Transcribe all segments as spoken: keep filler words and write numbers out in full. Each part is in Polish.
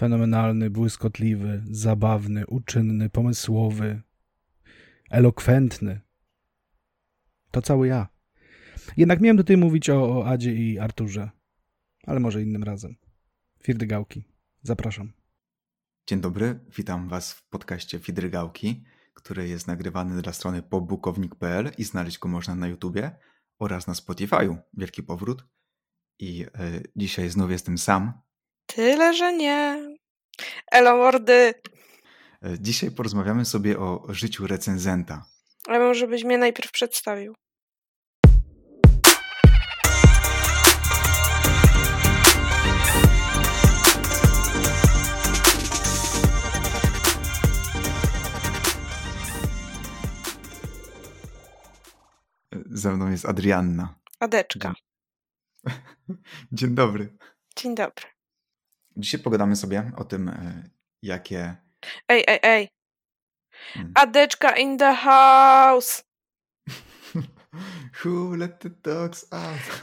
Fenomenalny, błyskotliwy, zabawny, uczynny, pomysłowy, elokwentny. To cały ja. Jednak miałem do tej mówić o, o Adzie i Arturze, ale może innym razem. Fidrygałki. Zapraszam. Dzień dobry, witam Was w podcaście Fidrygałki, który jest nagrywany dla strony pobukownik kropka p l i znaleźć go można na YouTubie oraz na Spotify'u. Wielki powrót. I y, dzisiaj znów jestem sam. Tyle, że nie. Elo mordy. Dzisiaj porozmawiamy sobie o życiu recenzenta. Ale może byś mnie najpierw przedstawił. Ze mną jest Adrianna. Adeczka. Dzień, Dzień dobry. Dzień dobry. Dzisiaj pogadamy sobie o tym, jakie... Ej, ej, ej. Hmm. Adeczka in the house. Who let the dogs out?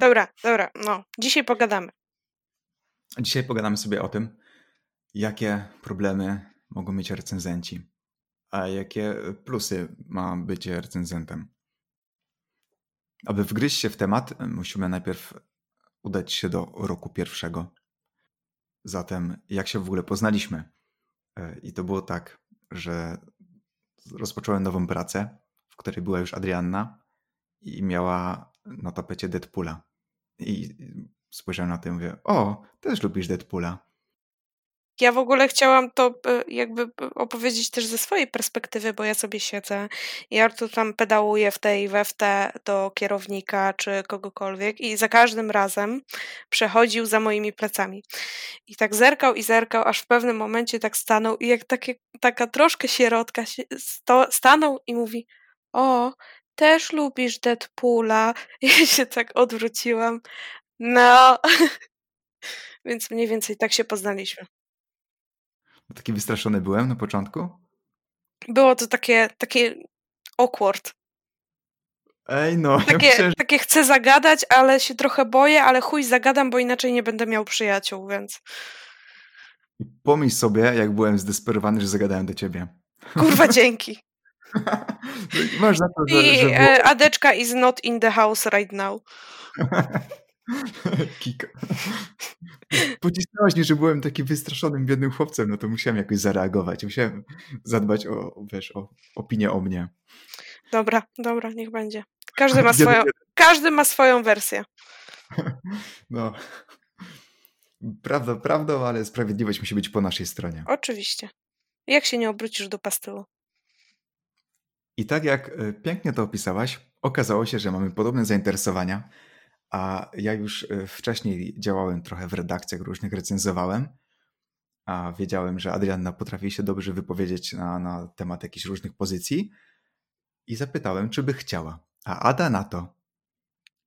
Dobra, dobra. No, dzisiaj pogadamy. Dzisiaj pogadamy sobie o tym, jakie problemy mogą mieć recenzenci, a jakie plusy ma bycie recenzentem. Aby wgryźć się w temat, musimy najpierw udać się do roku pierwszego. Zatem jak się w ogóle poznaliśmy? I to było tak, że rozpocząłem nową pracę, w której była już Adrianna i miała na tapecie Deadpoola. I spojrzałem na to i mówię, o, też lubisz Deadpoola. Ja w ogóle chciałam to jakby opowiedzieć też ze swojej perspektywy, bo ja sobie siedzę i Artur tam pedałuje w tej weftę do kierownika czy kogokolwiek i za każdym razem przechodził za moimi plecami. I tak zerkał i zerkał, aż w pewnym momencie tak stanął i jak takie, taka troszkę sierotka się sto, stanął i mówi, o, też lubisz Deadpoola? Ja się tak odwróciłam. No. Więc mniej więcej tak się poznaliśmy. Taki wystraszony byłem na początku? Było to takie, takie awkward. Ej no. Takie, ja myślę, że... takie chcę zagadać, ale się trochę boję, ale chuj zagadam, bo inaczej nie będę miał przyjaciół, więc... Pomyśl sobie, jak byłem zdesperowany, że zagadałem do ciebie. Kurwa, dzięki. Masz za to, że, I że było... Adeczka is not in the house right now. Kika. Pocisnąłeś mnie, że byłem takim wystraszonym, biednym chłopcem, no to musiałem jakoś zareagować. Musiałem zadbać o, wiesz, o opinię o mnie. Dobra, dobra, niech będzie. Każdy ma swoją, każdy ma swoją wersję. No. Prawda, prawda, ale sprawiedliwość musi być po naszej stronie. Oczywiście. Jak się nie obrócisz do pastylu? I tak jak pięknie to opisałaś, okazało się, że mamy podobne zainteresowania. A ja już wcześniej działałem trochę w redakcjach różnych, recenzowałem, a wiedziałem, że Adrianna potrafi się dobrze wypowiedzieć na, na temat jakichś różnych pozycji i zapytałem, czy by chciała. A Ada na to.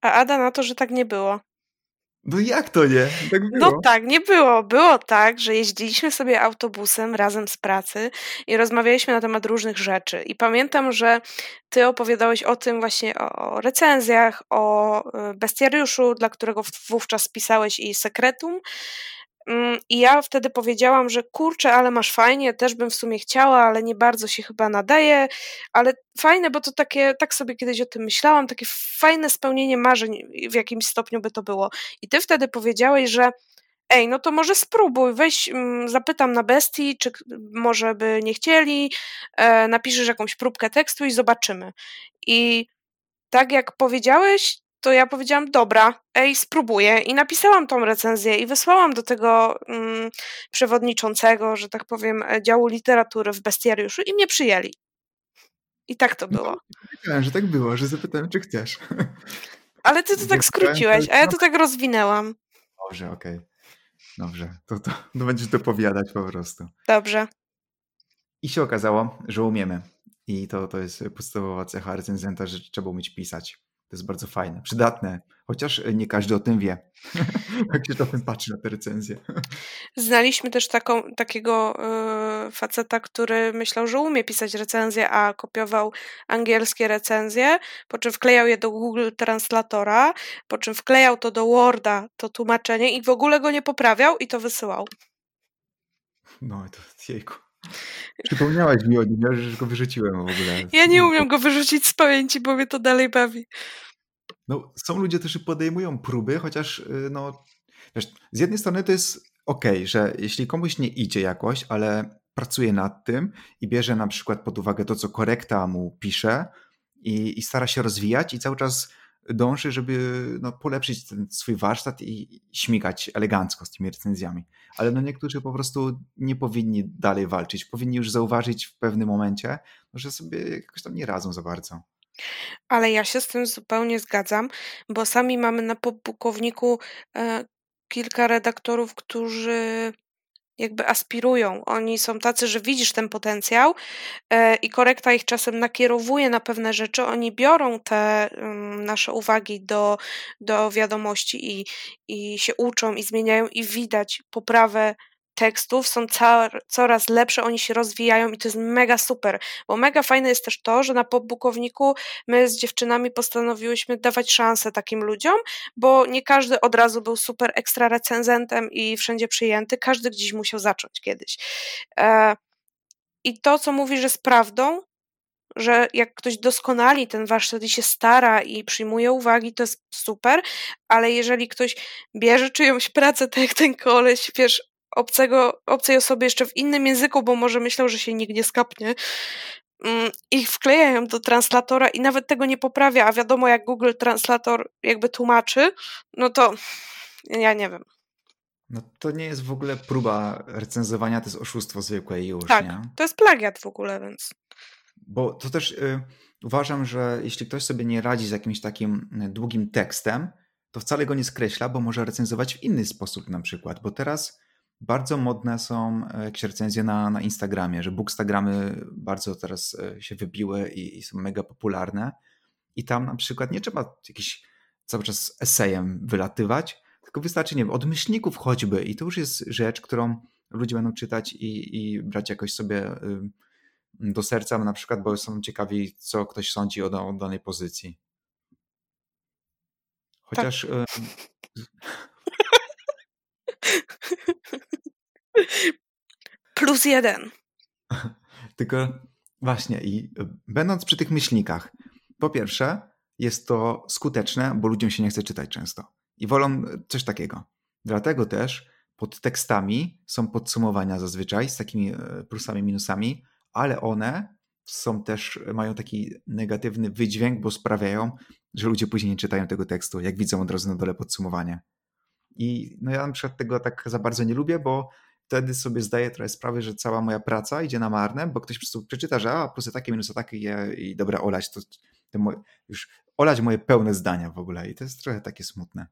A Ada na to, że tak nie było. No jak to nie? Tak było. No tak, nie było. Było tak, że jeździliśmy sobie autobusem razem z pracy i rozmawialiśmy na temat różnych rzeczy. I pamiętam, że ty opowiadałeś o tym właśnie, o recenzjach, o bestiariuszu, dla którego wówczas pisałeś i sekretum. I ja wtedy powiedziałam, że kurczę, ale masz fajnie, też bym w sumie chciała, ale nie bardzo się chyba nadaje, ale fajne, bo to takie, tak sobie kiedyś o tym myślałam, takie fajne spełnienie marzeń w jakimś stopniu by to było. I ty wtedy powiedziałeś, że ej, no to może spróbuj, weź, zapytam na bestii, czy może by nie chcieli, e, napiszesz jakąś próbkę tekstu i zobaczymy. I tak jak powiedziałeś, to ja powiedziałam, dobra, ej, spróbuję i napisałam tą recenzję i wysłałam do tego mm, przewodniczącego, że tak powiem, działu literatury w bestiariuszu i mnie przyjęli. I tak to było. No, że tak było, że zapytałem, czy chcesz. Ale ty to tak skróciłeś, a ja to tak rozwinęłam. Dobrze, okej. Okay. Dobrze, to, to, to będziesz dopowiadać po prostu. Dobrze. I się okazało, że umiemy. I to, to jest podstawowa cecha recenzenta, że trzeba umieć pisać. To jest bardzo fajne, przydatne, chociaż nie każdy o tym wie, jak się to tym patrzy na te recenzje. Znaliśmy też taką, takiego yy, faceta, który myślał, że umie pisać recenzje, a kopiował angielskie recenzje, po czym wklejał je do Google Translatora, po czym wklejał to do Worda, to tłumaczenie i w ogóle go nie poprawiał i to wysyłał. No i to jejku. Przypomniałaś mi o nim, ja już go wyrzuciłem w ogóle. Ja nie umiem go wyrzucić z pamięci, bo mnie to dalej bawi. No, są ludzie, którzy podejmują próby, chociaż no, wiesz, z jednej strony to jest okej, okay, że jeśli komuś nie idzie jakoś, ale pracuje nad tym i bierze na przykład pod uwagę to, co korekta mu pisze i, i stara się rozwijać i cały czas dąży, żeby no, polepszyć ten swój warsztat i śmigać elegancko z tymi recenzjami. Ale no, niektórzy po prostu nie powinni dalej walczyć. Powinni już zauważyć w pewnym momencie, że sobie jakoś tam nie radzą za bardzo. Ale ja się z tym zupełnie zgadzam, bo sami mamy na Pobukowniku e, kilka redaktorów, którzy jakby aspirują. Oni są tacy, że widzisz ten potencjał yy, i korekta ich czasem nakierowuje na pewne rzeczy. Oni biorą te yy, nasze uwagi do, do wiadomości i, i się uczą i zmieniają i widać poprawę tekstów, są ca- coraz lepsze, oni się rozwijają i to jest mega super, bo mega fajne jest też to, że na Pobukowniku my z dziewczynami postanowiłyśmy dawać szansę takim ludziom, bo nie każdy od razu był super ekstra recenzentem i wszędzie przyjęty, każdy gdzieś musiał zacząć kiedyś. E- I to, co mówisz, jest prawdą, że jak ktoś doskonali ten warsztat i się stara i przyjmuje uwagi, to jest super, ale jeżeli ktoś bierze czyjąś pracę, tak jak ten koleś, wiesz, obcego, obcej osoby jeszcze w innym języku, bo może myślał, że się nikt nie skapnie, ich wklejają do translatora i nawet tego nie poprawia, a wiadomo, jak Google Translator jakby tłumaczy, no to ja nie wiem. No to nie jest w ogóle próba recenzowania, to jest oszustwo zwykłe i już, tak, nie? Tak, to jest plagiat w ogóle, więc... Bo to też y, uważam, że jeśli ktoś sobie nie radzi z jakimś takim długim tekstem, to wcale go nie skreśla, bo może recenzować w inny sposób na przykład, bo teraz... Bardzo modne są jakieś recenzje na, na Instagramie, że bookstagramy bardzo teraz się wybiły i, i są mega popularne i tam na przykład nie trzeba jakiś cały czas esejem wylatywać, tylko wystarczy, nie wiem, od myślników choćby i to już jest rzecz, którą ludzie będą czytać i, i brać jakoś sobie do serca na przykład, bo są ciekawi, co ktoś sądzi o, o danej pozycji. Chociaż... Tak. Plus jeden. Tylko właśnie i będąc przy tych myślnikach, po pierwsze jest to skuteczne, bo ludziom się nie chce czytać często i wolą coś takiego. Dlatego też pod tekstami są podsumowania zazwyczaj z takimi plusami, minusami, ale one są też, mają taki negatywny wydźwięk, bo sprawiają, że ludzie później nie czytają tego tekstu, jak widzą od razu na dole podsumowanie. I no ja na przykład tego tak za bardzo nie lubię, bo wtedy sobie zdaję trochę sprawę, że cała moja praca idzie na marne, bo ktoś po prostu przeczyta, że a, plusy takie, minusy takie i, i dobra, olać to, to moje, już olać moje pełne zdania w ogóle i to jest trochę takie smutne.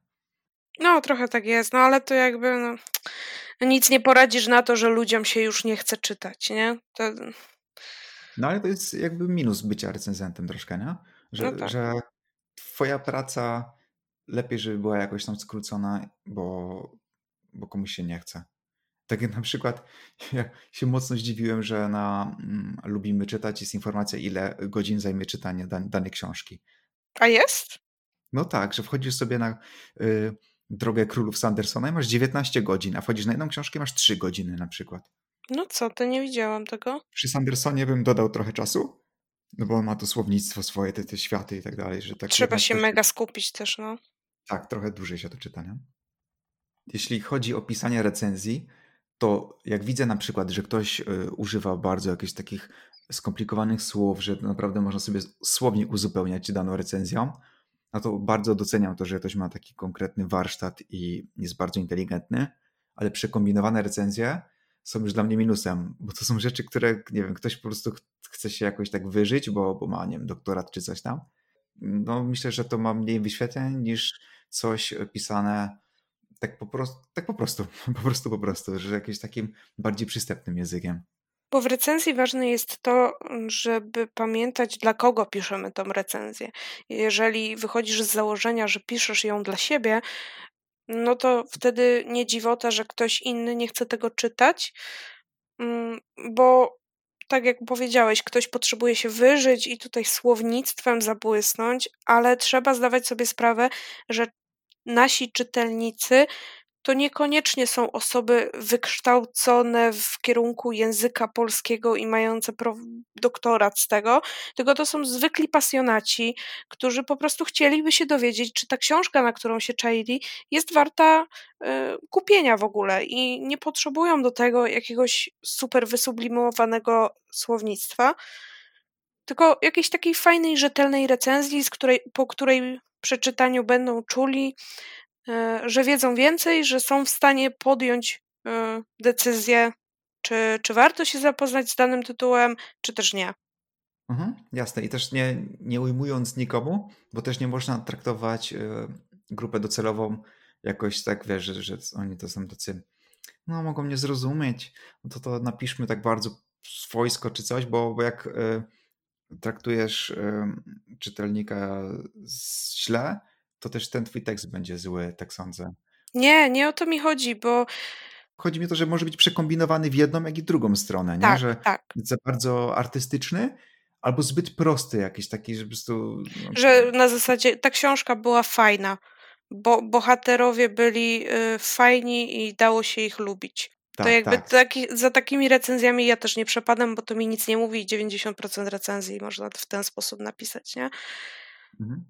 No trochę tak jest, no ale to jakby no, nic nie poradzisz na to, że ludziom się już nie chce czytać, nie? To... No ale to jest jakby minus bycia recenzentem troszkę, nie? Że, no tak. Że twoja praca... Lepiej, żeby była jakoś tam skrócona, bo, bo komuś się nie chce. Tak jak na przykład ja się mocno zdziwiłem, że na mm, Lubimy Czytać jest informacja, ile godzin zajmie czytanie dan- danej książki. A jest? No tak, że wchodzisz sobie na y, Drogę Królów Sandersona i masz dziewiętnaście godzin, a wchodzisz na jedną książkę i masz trzy godziny na przykład. No co, to nie widziałam tego. Przy Sandersonie bym dodał trochę czasu, no bo on ma to słownictwo swoje, te, te światy i tak dalej. Że tak trzeba się coś... mega skupić też, no. Tak, trochę dłużej się to czyta, nie? Jeśli chodzi o pisanie recenzji, to jak widzę na przykład, że ktoś używa bardzo jakichś takich skomplikowanych słów, że naprawdę można sobie słownie uzupełniać daną recenzją, no to bardzo doceniam to, że ktoś ma taki konkretny warsztat i jest bardzo inteligentny, ale przekombinowane recenzje są już dla mnie minusem, bo to są rzeczy, które, nie wiem, ktoś po prostu chce się jakoś tak wyżyć, bo, bo ma, nie wiem, doktorat czy coś tam. No myślę, że to ma mniej wyświetleń niż coś pisane tak po prostu, tak po prostu, po prostu, po prostu, że jakimś takim bardziej przystępnym językiem. Bo w recenzji ważne jest to, żeby pamiętać, dla kogo piszemy tą recenzję. Jeżeli wychodzisz z założenia, że piszesz ją dla siebie, no to wtedy nie dziwota, że ktoś inny nie chce tego czytać, bo tak jak powiedziałeś, ktoś potrzebuje się wyżyć i tutaj słownictwem zabłysnąć, ale trzeba zdawać sobie sprawę, że nasi czytelnicy to niekoniecznie są osoby wykształcone w kierunku języka polskiego i mające doktorat z tego, tylko to są zwykli pasjonaci, którzy po prostu chcieliby się dowiedzieć, czy ta książka, na którą się czaili, jest warta y, kupienia w ogóle i nie potrzebują do tego jakiegoś super wysublimowanego słownictwa, tylko jakiejś takiej fajnej, rzetelnej recenzji, z której, po której przeczytaniu będą czuli, że wiedzą więcej, że są w stanie podjąć decyzję, czy, czy warto się zapoznać z danym tytułem, czy też nie. Mhm, jasne. I też nie, nie ujmując nikomu, bo też nie można traktować grupę docelową jakoś tak, wiesz, że, że oni to są tacy, no mogą mnie zrozumieć, to to napiszmy tak bardzo swojsko czy coś, bo, bo jak traktujesz czytelnika źle, to też ten twój tekst będzie zły, tak sądzę. Nie, nie o to mi chodzi, bo... Chodzi mi o to, że może być przekombinowany w jedną, jak i drugą stronę, tak, nie? Że tak. Za bardzo artystyczny, albo zbyt prosty jakiś taki, że po prostu... Że na zasadzie ta książka była fajna, bo bohaterowie byli fajni i dało się ich lubić. Tak, to jakby tak. Taki, za takimi recenzjami ja też nie przepadam, bo to mi nic nie mówi i dziewięćdziesiąt procent recenzji można w ten sposób napisać, nie? Mhm.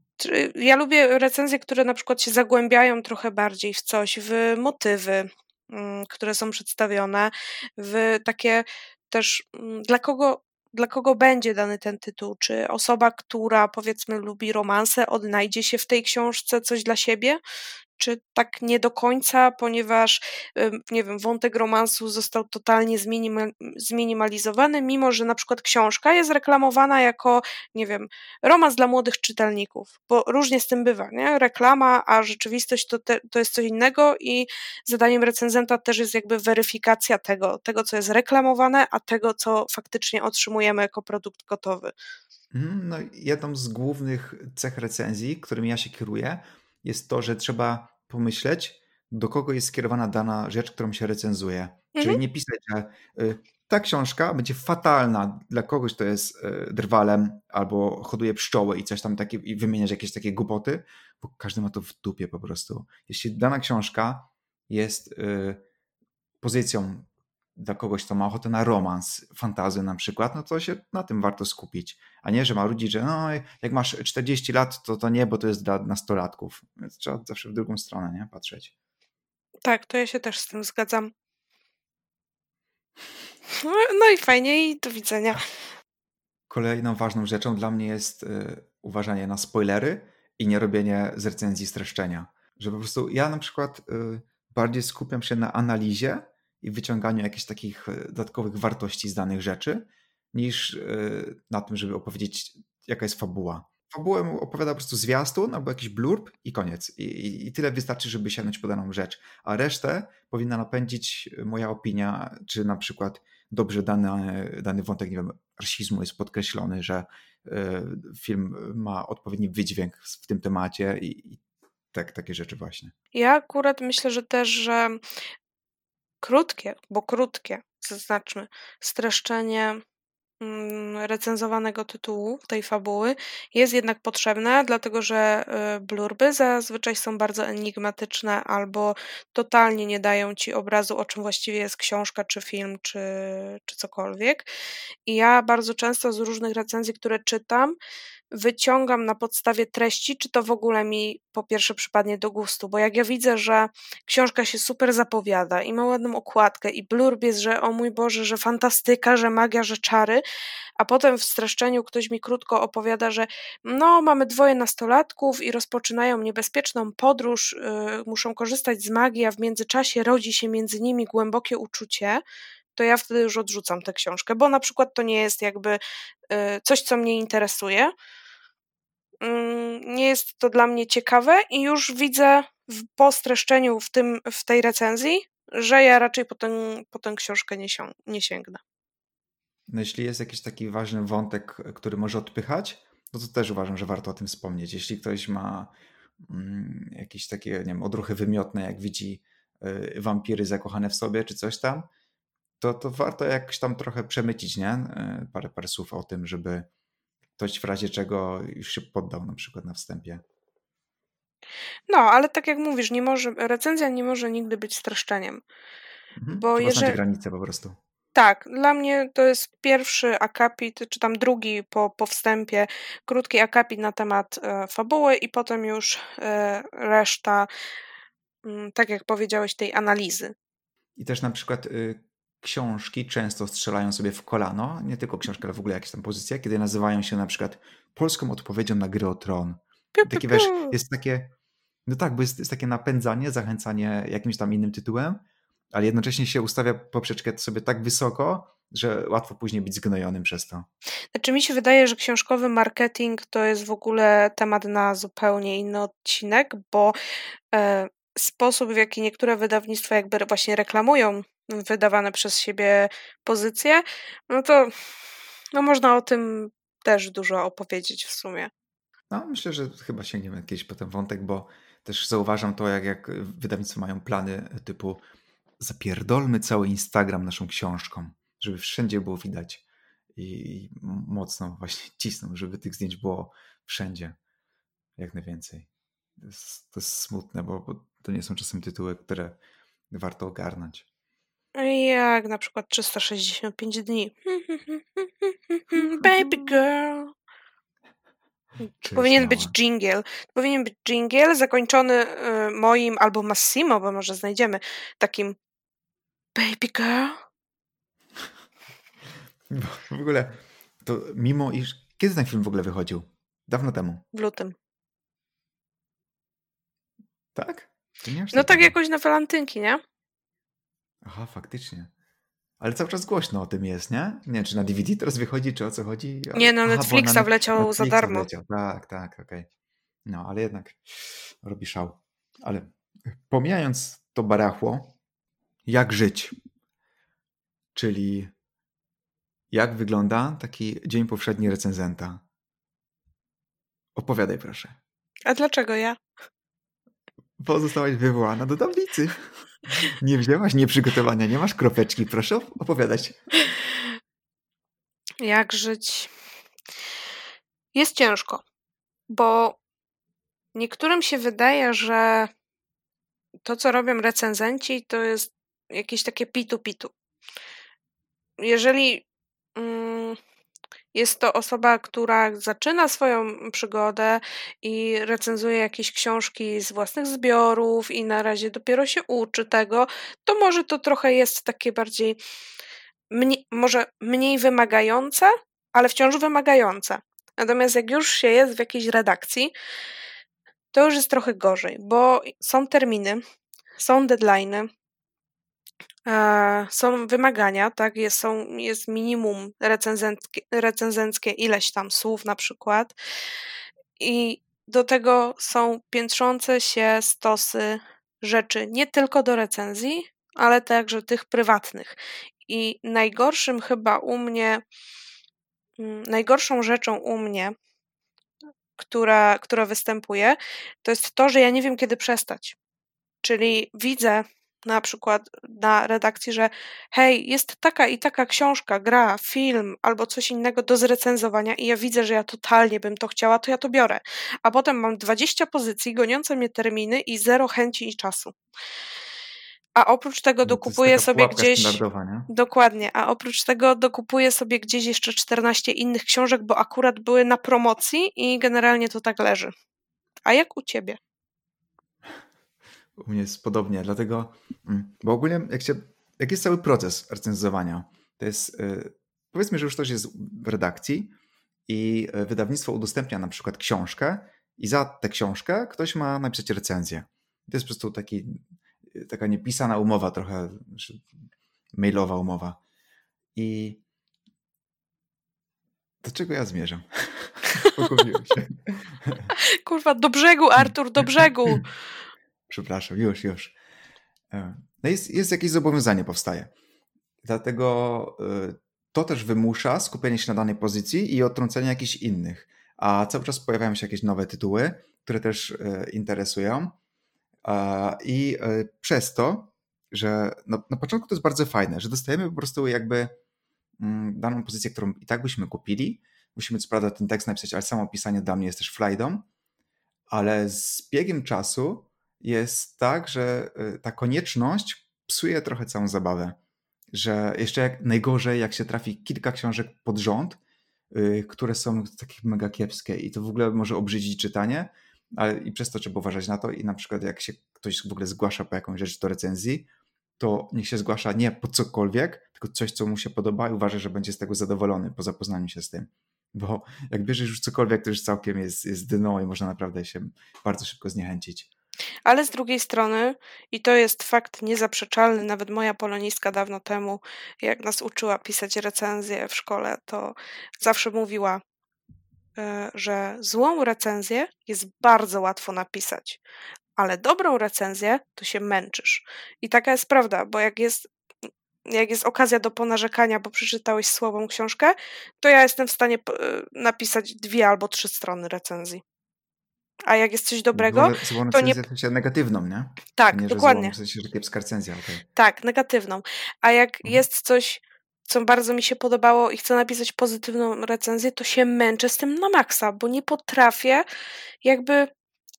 Ja lubię recenzje, które na przykład się zagłębiają trochę bardziej w coś, w motywy, które są przedstawione, w takie też dla kogo, dla kogo będzie dany ten tytuł, czy osoba, która powiedzmy lubi romanse, odnajdzie się w tej książce coś dla siebie, czy tak nie do końca, ponieważ nie wiem, wątek romansu został totalnie zminimal, zminimalizowany, mimo że na przykład książka jest reklamowana jako, nie wiem, romans dla młodych czytelników, bo różnie z tym bywa, nie? Reklama, a rzeczywistość to, te, to jest coś innego i zadaniem recenzenta też jest jakby weryfikacja tego, tego co jest reklamowane, a tego co faktycznie otrzymujemy jako produkt gotowy. No, jedną z głównych cech recenzji, którymi ja się kieruję, jest to, że trzeba pomyśleć, do kogo jest skierowana dana rzecz, którą się recenzuje. Mhm. Czyli nie pisać, że y, ta książka będzie fatalna dla kogoś, kto jest y, drwalem albo hoduje pszczoły i coś tam takie, i wymieniać jakieś takie głupoty, bo każdy ma to w dupie po prostu. Jeśli dana książka jest y, pozycją dla kogoś, kto ma ochotę na romans, fantazję na przykład, no to się na tym warto skupić. A nie, że marudzić, że no, jak masz czterdzieści lat, to to nie, bo to jest dla nastolatków. Więc trzeba zawsze w drugą stronę, nie? Patrzeć. Tak, to ja się też z tym zgadzam. No, no i fajnie i do widzenia. Kolejną ważną rzeczą dla mnie jest y, uważanie na spoilery i nie robienie z recenzji streszczenia. Że po prostu ja na przykład y, bardziej skupiam się na analizie i wyciąganiu jakichś takich dodatkowych wartości z danych rzeczy, niż na tym, żeby opowiedzieć, jaka jest fabuła. Fabułę opowiada po prostu zwiastun albo jakiś blurb i koniec. I, i, i tyle wystarczy, żeby sięgnąć po daną rzecz. A resztę powinna napędzić moja opinia, czy na przykład dobrze dany, dany wątek, nie wiem, rasizmu jest podkreślony, że y, film ma odpowiedni wydźwięk w tym temacie i, i tak, takie rzeczy właśnie. Ja akurat myślę, że też, że krótkie, bo krótkie, zaznaczmy, streszczenie recenzowanego tytułu, tej fabuły, jest jednak potrzebne, dlatego że blurby zazwyczaj są bardzo enigmatyczne albo totalnie nie dają ci obrazu, o czym właściwie jest książka, czy film, czy, czy cokolwiek. I ja bardzo często z różnych recenzji, które czytam, wyciągam na podstawie treści, czy to w ogóle mi po pierwsze przypadnie do gustu, bo jak ja widzę, że książka się super zapowiada i ma ładną okładkę i blurb jest, że o mój Boże, że fantastyka, że magia, że czary, a potem w streszczeniu ktoś mi krótko opowiada, że no mamy dwoje nastolatków i rozpoczynają niebezpieczną podróż, yy, muszą korzystać z magii, a w międzyczasie rodzi się między nimi głębokie uczucie, to ja wtedy już odrzucam tę książkę, bo na przykład to nie jest jakby yy, coś, co mnie interesuje, nie jest to dla mnie ciekawe i już widzę w, po streszczeniu w, tym, w tej recenzji, że ja raczej po, ten, po tę książkę nie, się, nie sięgnę. No jeśli jest jakiś taki ważny wątek, który może odpychać, no to też uważam, że warto o tym wspomnieć. Jeśli ktoś ma mm, jakieś takie, nie wiem, odruchy wymiotne, jak widzi y, wampiry zakochane w sobie czy coś tam, to, to warto jakoś tam trochę przemycić, nie? Y, parę, parę słów o tym, żeby ktoś w razie czego już się poddał na przykład na wstępie. No, ale tak jak mówisz, nie może, recenzja nie może nigdy być streszczeniem. Mhm. Bo trzeba znać granice po prostu. Tak, dla mnie to jest pierwszy akapit, czy tam drugi po, po wstępie, krótki akapit na temat e, fabuły i potem już e, reszta, m, tak jak powiedziałeś, tej analizy. I też na przykład y, książki często strzelają sobie w kolano, nie tylko książki, ale w ogóle jakieś tam pozycje, kiedy nazywają się na przykład polską odpowiedzią na Gry o Tron. Piu, piu, piu. Takie, wiesz, jest takie, no tak, bo jest, jest takie napędzanie, zachęcanie jakimś tam innym tytułem, ale jednocześnie się ustawia poprzeczkę sobie tak wysoko, że łatwo później być zgnojonym przez to. Znaczy mi się wydaje, że książkowy marketing to jest w ogóle temat na zupełnie inny odcinek, bo y, sposób, w jaki niektóre wydawnictwa jakby właśnie reklamują wydawane przez siebie pozycje, no to no można o tym też dużo opowiedzieć w sumie. No myślę, że chyba sięgniemy kiedyś po ten wątek, bo też zauważam to, jak, jak wydawnictwa mają plany typu zapierdolmy cały Instagram naszą książką, żeby wszędzie było widać i mocno właśnie cisną, żeby tych zdjęć było wszędzie, jak najwięcej. To jest, to jest smutne, bo, bo to nie są czasem tytuły, które warto ogarnąć. Jak na przykład trzysta sześćdziesiąt pięć dni. Baby girl. Czyś, powinien być dżingiel. Powinien być dżingiel zakończony y, moim albo Massimo, bo może znajdziemy takim baby girl. W ogóle to mimo iż... Kiedy ten film w ogóle wychodził? Dawno temu. W lutym. Tak? No tak tego. Jakoś na walentynki, nie? Aha, faktycznie. Ale cały czas głośno o tym jest, nie? Nie wiem, czy na D V D teraz wychodzi, czy o co chodzi? Nie, no Aha, Netflixa na... wleciał Netflixa za darmo. Wleciał. Tak, tak, okej. Okay. No, ale jednak robi szał. Ale pomijając to barachło, jak żyć? Czyli jak wygląda taki dzień powszedni recenzenta? Opowiadaj proszę. A dlaczego ja? Bo zostałaś wywołana do tablicy. Nie wzięłaś nieprzygotowania, nie masz kropeczki. Proszę opowiadać. Jak żyć? Jest ciężko, bo niektórym się wydaje, że to, co robią recenzenci, to jest jakieś takie pitu-pitu. Jeżeli mm, jest to osoba, która zaczyna swoją przygodę i recenzuje jakieś książki z własnych zbiorów i na razie dopiero się uczy tego, to może to trochę jest takie bardziej, mniej, może mniej wymagające, ale wciąż wymagające. Natomiast jak już się jest w jakiejś redakcji, to już jest trochę gorzej, bo są terminy, są deadline'y, są wymagania, tak, jest, są, jest minimum recenzenckie, recenzenckie ileś tam słów na przykład i do tego są piętrzące się stosy rzeczy nie tylko do recenzji, ale także tych prywatnych i najgorszym chyba u mnie najgorszą rzeczą u mnie, która, która występuje, to jest to, że ja nie wiem kiedy przestać, czyli widzę na przykład na redakcji, że hej, jest taka i taka książka, gra, film albo coś innego do zrecenzowania i ja widzę, że ja totalnie bym to chciała, to ja to biorę. A potem mam dwadzieścia pozycji, goniące mnie terminy i zero chęci i czasu. A oprócz tego dokupuję sobie gdzieś... Dokładnie, a oprócz tego dokupuję sobie gdzieś jeszcze czternaście innych książek, bo akurat były na promocji i generalnie to tak leży. A jak u ciebie? U mnie jest podobnie, dlatego, bo ogólnie jak, się, jak jest cały proces recenzowania, to jest, powiedzmy, że już ktoś jest w redakcji i wydawnictwo udostępnia na przykład książkę i za tę książkę ktoś ma napisać recenzję. To jest po prostu taki, taka niepisana umowa trochę, mailowa umowa. I do czego ja zmierzam? Pogubiłem się. Kurwa, do brzegu, Artur, do brzegu! Przepraszam, już, już. No jest, jest jakieś zobowiązanie powstaje. Dlatego to też wymusza skupienie się na danej pozycji i odtrącenie jakichś innych. A cały czas pojawiają się jakieś nowe tytuły, które też e, interesują. E, I e, przez to, że no, na początku to jest bardzo fajne, że dostajemy po prostu jakby mm, daną pozycję, którą i tak byśmy kupili. Musimy co prawda ten tekst napisać, ale samo pisanie dla mnie jest też frajdą. Ale z biegiem czasu jest tak, że e, ta konieczność psuje trochę całą zabawę. Że jeszcze jak, najgorzej, jak się trafi kilka książek pod rząd, yy, które są takie mega kiepskie i to w ogóle może obrzydzić czytanie, ale i przez to trzeba uważać na to. I na przykład jak się ktoś w ogóle zgłasza po jakąś rzecz do recenzji, to niech się zgłasza nie po cokolwiek, tylko coś, co mu się podoba i uważa, że będzie z tego zadowolony po zapoznaniu się z tym. Bo jak bierzesz już cokolwiek, to już całkiem jest, jest dno i można naprawdę się bardzo szybko zniechęcić. Ale z drugiej strony, i to jest fakt niezaprzeczalny, nawet moja polonistka dawno temu, jak nas uczyła pisać recenzje w szkole, to zawsze mówiła, że złą recenzję jest bardzo łatwo napisać, ale dobrą recenzję to się męczysz. I taka jest prawda, bo jak jest, jak jest okazja do ponarzekania, bo przeczytałeś słabą książkę, to ja jestem w stanie napisać dwie albo trzy strony recenzji. A jak jest coś dobrego, złą to nie... W sensie negatywną, nie? Tak, nie, dokładnie. Złą, w sensie, że kiepska recenzja, okay. Tak, negatywną. A jak mhm. jest coś, co bardzo mi się podobało i chcę napisać pozytywną recenzję, to się męczę z tym na maksa, bo nie potrafię jakby...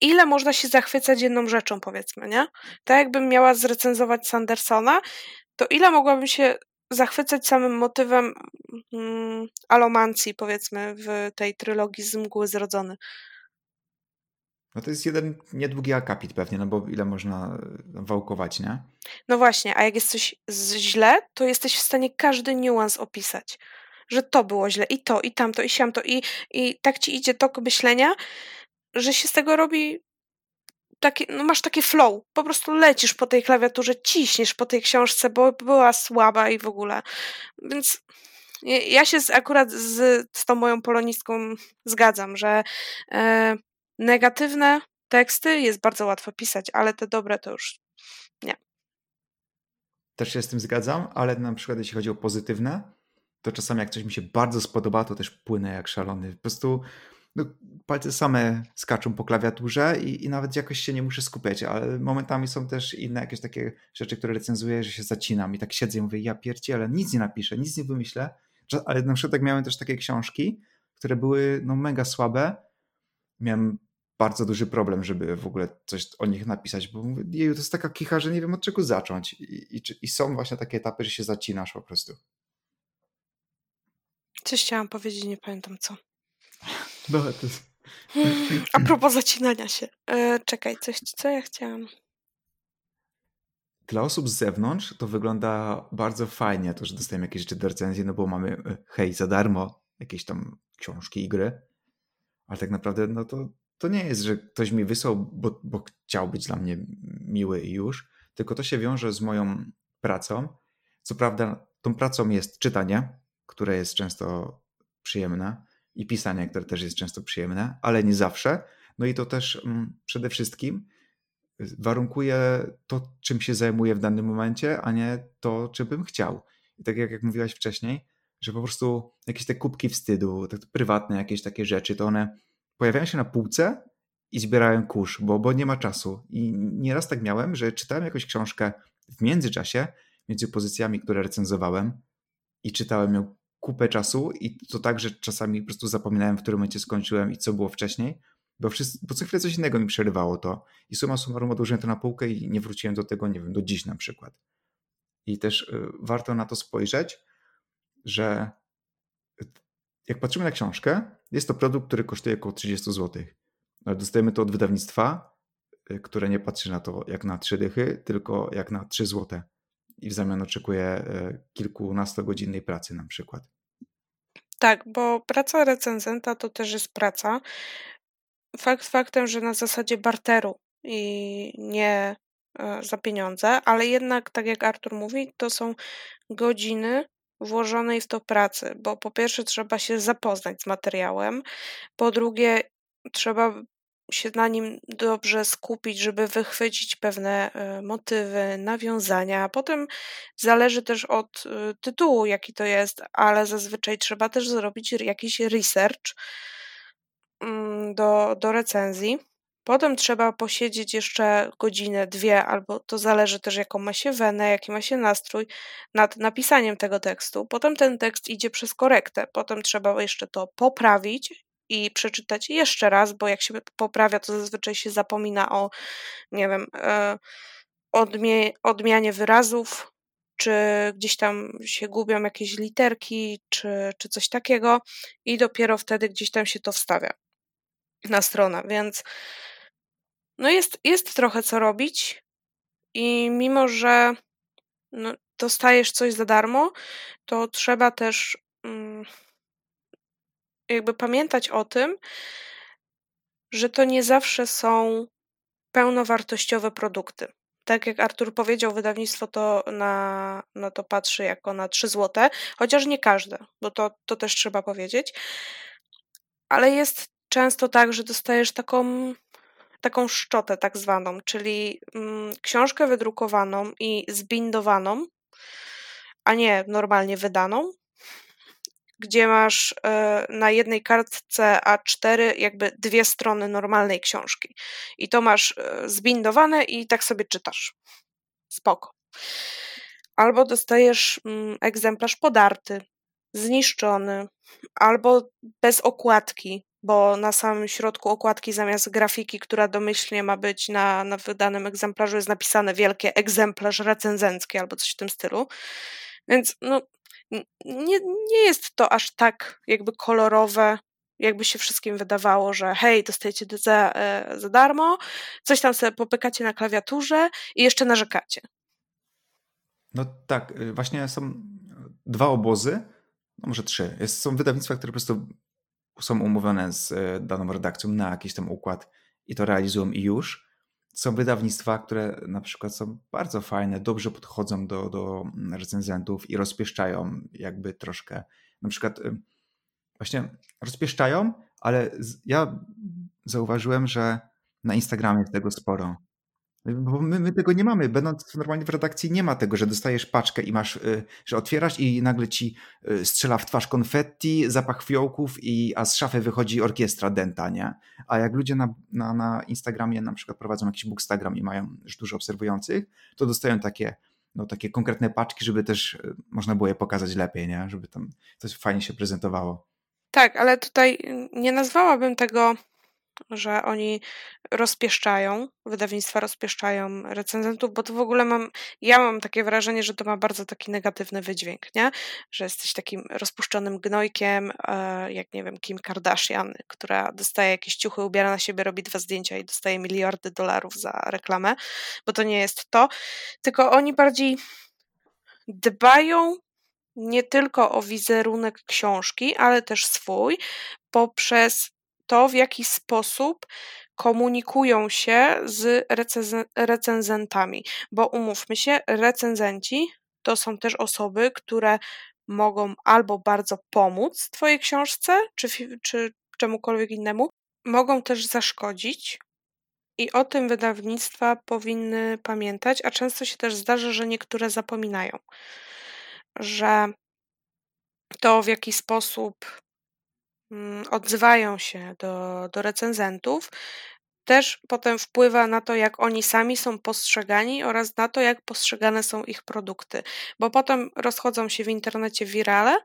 Ile można się zachwycać jedną rzeczą, powiedzmy, nie? Tak jakbym miała zrecenzować Sandersona, to ile mogłabym się zachwycać samym motywem mm, alomancji, powiedzmy, w tej trylogii z Mgły Zrodzony. No to jest jeden niedługi akapit pewnie, no bo ile można wałkować, nie? No właśnie, a jak jest coś źle, to jesteś w stanie każdy niuans opisać. Że to było źle, i to, i tamto, i siamto, i, i tak ci idzie tok myślenia, że się z tego robi taki, no masz taki flow, po prostu lecisz po tej klawiaturze, ciśniesz po tej książce, bo była słaba i w ogóle. Więc... Ja się z, akurat z, z tą moją polonistką zgadzam, że... E, negatywne teksty jest bardzo łatwo pisać, ale te dobre to już nie. Też się z tym zgadzam, ale na przykład jeśli chodzi o pozytywne, to czasami jak coś mi się bardzo spodoba, to też płynę jak szalony. Po prostu no, palce same skaczą po klawiaturze i, i nawet jakoś się nie muszę skupiać, ale momentami są też inne jakieś takie rzeczy, które recenzuję, że się zacinam i tak siedzę i mówię, ja pierdzielę, ale nic nie napiszę, nic nie wymyślę. Ale na przykład tak miałem też takie książki, które były no, mega słabe. Miałem bardzo duży problem, żeby w ogóle coś o nich napisać, bo mówię, jeju, to jest taka kicha, że nie wiem od czego zacząć. I, i, i są właśnie takie etapy, że się zacinasz po prostu. Coś chciałam powiedzieć, nie pamiętam co. No, to jest... A propos zacinania się. E, czekaj, coś, co ja chciałam? Dla osób z zewnątrz to wygląda bardzo fajnie, to, że dostajemy jakieś rzeczy do recenzji, no bo mamy, hej, za darmo jakieś tam książki i gry. Ale tak naprawdę no to, to nie jest, że ktoś mi wysłał, bo, bo chciał być dla mnie miły i już, tylko to się wiąże z moją pracą. Co prawda tą pracą jest czytanie, które jest często przyjemne i pisanie, które też jest często przyjemne, ale nie zawsze. No i to też mm, przede wszystkim warunkuje to, czym się zajmuję w danym momencie, a nie to, czym bym chciał. I tak jak, jak mówiłaś wcześniej, że po prostu jakieś te kubki wstydu, te prywatne jakieś takie rzeczy, to one pojawiają się na półce i zbierają kurz, bo, bo nie ma czasu. I nieraz tak miałem, że czytałem jakąś książkę w międzyczasie, między pozycjami, które recenzowałem i czytałem ją kupę czasu i to tak, że czasami po prostu zapominałem, w którym momencie skończyłem i co było wcześniej, bo, wszyscy, bo co chwilę coś innego mi przerywało to. I summa summarum odłożyłem to na półkę i nie wróciłem do tego, nie wiem, do dziś na przykład. I też y, warto na to spojrzeć, że jak patrzymy na książkę, jest to produkt, który kosztuje około trzydzieści złotych. Ale dostajemy to od wydawnictwa, które nie patrzy na to jak na trzy dychy, tylko jak na trzy złote. I w zamian oczekuje kilkunastogodzinnej pracy na przykład. Tak, bo praca recenzenta to też jest praca. Fakt faktem, że na zasadzie barteru i nie za pieniądze, ale jednak, tak jak Artur mówi, to są godziny włożonej w to pracy, bo po pierwsze trzeba się zapoznać z materiałem, po drugie trzeba się na nim dobrze skupić, żeby wychwycić pewne motywy, nawiązania. Potem zależy też od tytułu, jaki to jest, ale zazwyczaj trzeba też zrobić jakiś research do, do recenzji. Potem trzeba posiedzieć jeszcze godzinę, dwie, albo to zależy też, jaką ma się wenę, jaki ma się nastrój nad napisaniem tego tekstu. Potem ten tekst idzie przez korektę, potem trzeba jeszcze to poprawić i przeczytać jeszcze raz, bo jak się poprawia, to zazwyczaj się zapomina o, nie wiem, odmi- odmianie wyrazów, czy gdzieś tam się gubią jakieś literki, czy, czy coś takiego i dopiero wtedy gdzieś tam się to wstawia na stronę, więc no jest, jest trochę co robić i mimo, że no, dostajesz coś za darmo, to trzeba też um, jakby pamiętać o tym, że to nie zawsze są pełnowartościowe produkty. Tak jak Artur powiedział, wydawnictwo to na, na to patrzy jako na trzy złote, chociaż nie każde, bo to, to też trzeba powiedzieć, ale jest często tak, że dostajesz taką, taką szczotę tak zwaną, czyli mm, książkę wydrukowaną i zbindowaną, a nie normalnie wydaną, gdzie masz y, na jednej kartce A cztery jakby dwie strony normalnej książki. I to masz y, zbindowane i tak sobie czytasz. Spoko. Albo dostajesz mm, egzemplarz podarty, zniszczony, albo bez okładki, bo na samym środku okładki zamiast grafiki, która domyślnie ma być na, na wydanym egzemplarzu, jest napisane wielkie egzemplarz recenzencki albo coś w tym stylu. Więc no, nie, nie jest to aż tak jakby kolorowe, jakby się wszystkim wydawało, że hej, dostajecie za, za darmo, coś tam sobie popykacie na klawiaturze i jeszcze narzekacie. No tak, właśnie są dwa obozy, no może trzy. Jest, są wydawnictwa, które po prostu są umówione z daną redakcją na jakiś tam układ i to realizują i już. Są wydawnictwa, które na przykład są bardzo fajne, dobrze podchodzą do, do recenzentów i rozpieszczają jakby troszkę. Na przykład właśnie rozpieszczają, ale ja zauważyłem, że na Instagramie tego sporo. Bo my, my tego nie mamy, będąc normalnie w redakcji nie ma tego, że dostajesz paczkę i masz, y, że otwierasz i nagle ci y, strzela w twarz konfetti, zapach fiołków, i, a z szafy wychodzi orkiestra dęta, nie? A jak ludzie na, na, na Instagramie na przykład prowadzą jakiś bookstagram i mają już dużo obserwujących, to dostają takie, no, takie konkretne paczki, żeby też y, można było je pokazać lepiej, nie? Żeby tam coś fajnie się prezentowało. Tak, ale tutaj nie nazwałabym tego, że oni rozpieszczają, wydawnictwa rozpieszczają recenzentów, bo to w ogóle mam, ja mam takie wrażenie, że to ma bardzo taki negatywny wydźwięk, nie? Że jesteś takim rozpuszczonym gnojkiem, jak nie wiem, Kim Kardashian, która dostaje jakieś ciuchy, ubiera na siebie, robi dwa zdjęcia i dostaje miliardy dolarów za reklamę, bo to nie jest to, tylko oni bardziej dbają nie tylko o wizerunek książki, ale też swój, poprzez to, w jaki sposób komunikują się z recenzen- recenzentami, bo umówmy się, recenzenci to są też osoby, które mogą albo bardzo pomóc twojej książce, czy, czy czemukolwiek innemu, mogą też zaszkodzić i o tym wydawnictwa powinny pamiętać, a często się też zdarza, że niektóre zapominają, że to, w jaki sposób odzywają się do, do recenzentów, też potem wpływa na to, jak oni sami są postrzegani oraz na to, jak postrzegane są ich produkty. Bo potem rozchodzą się w internecie wirale,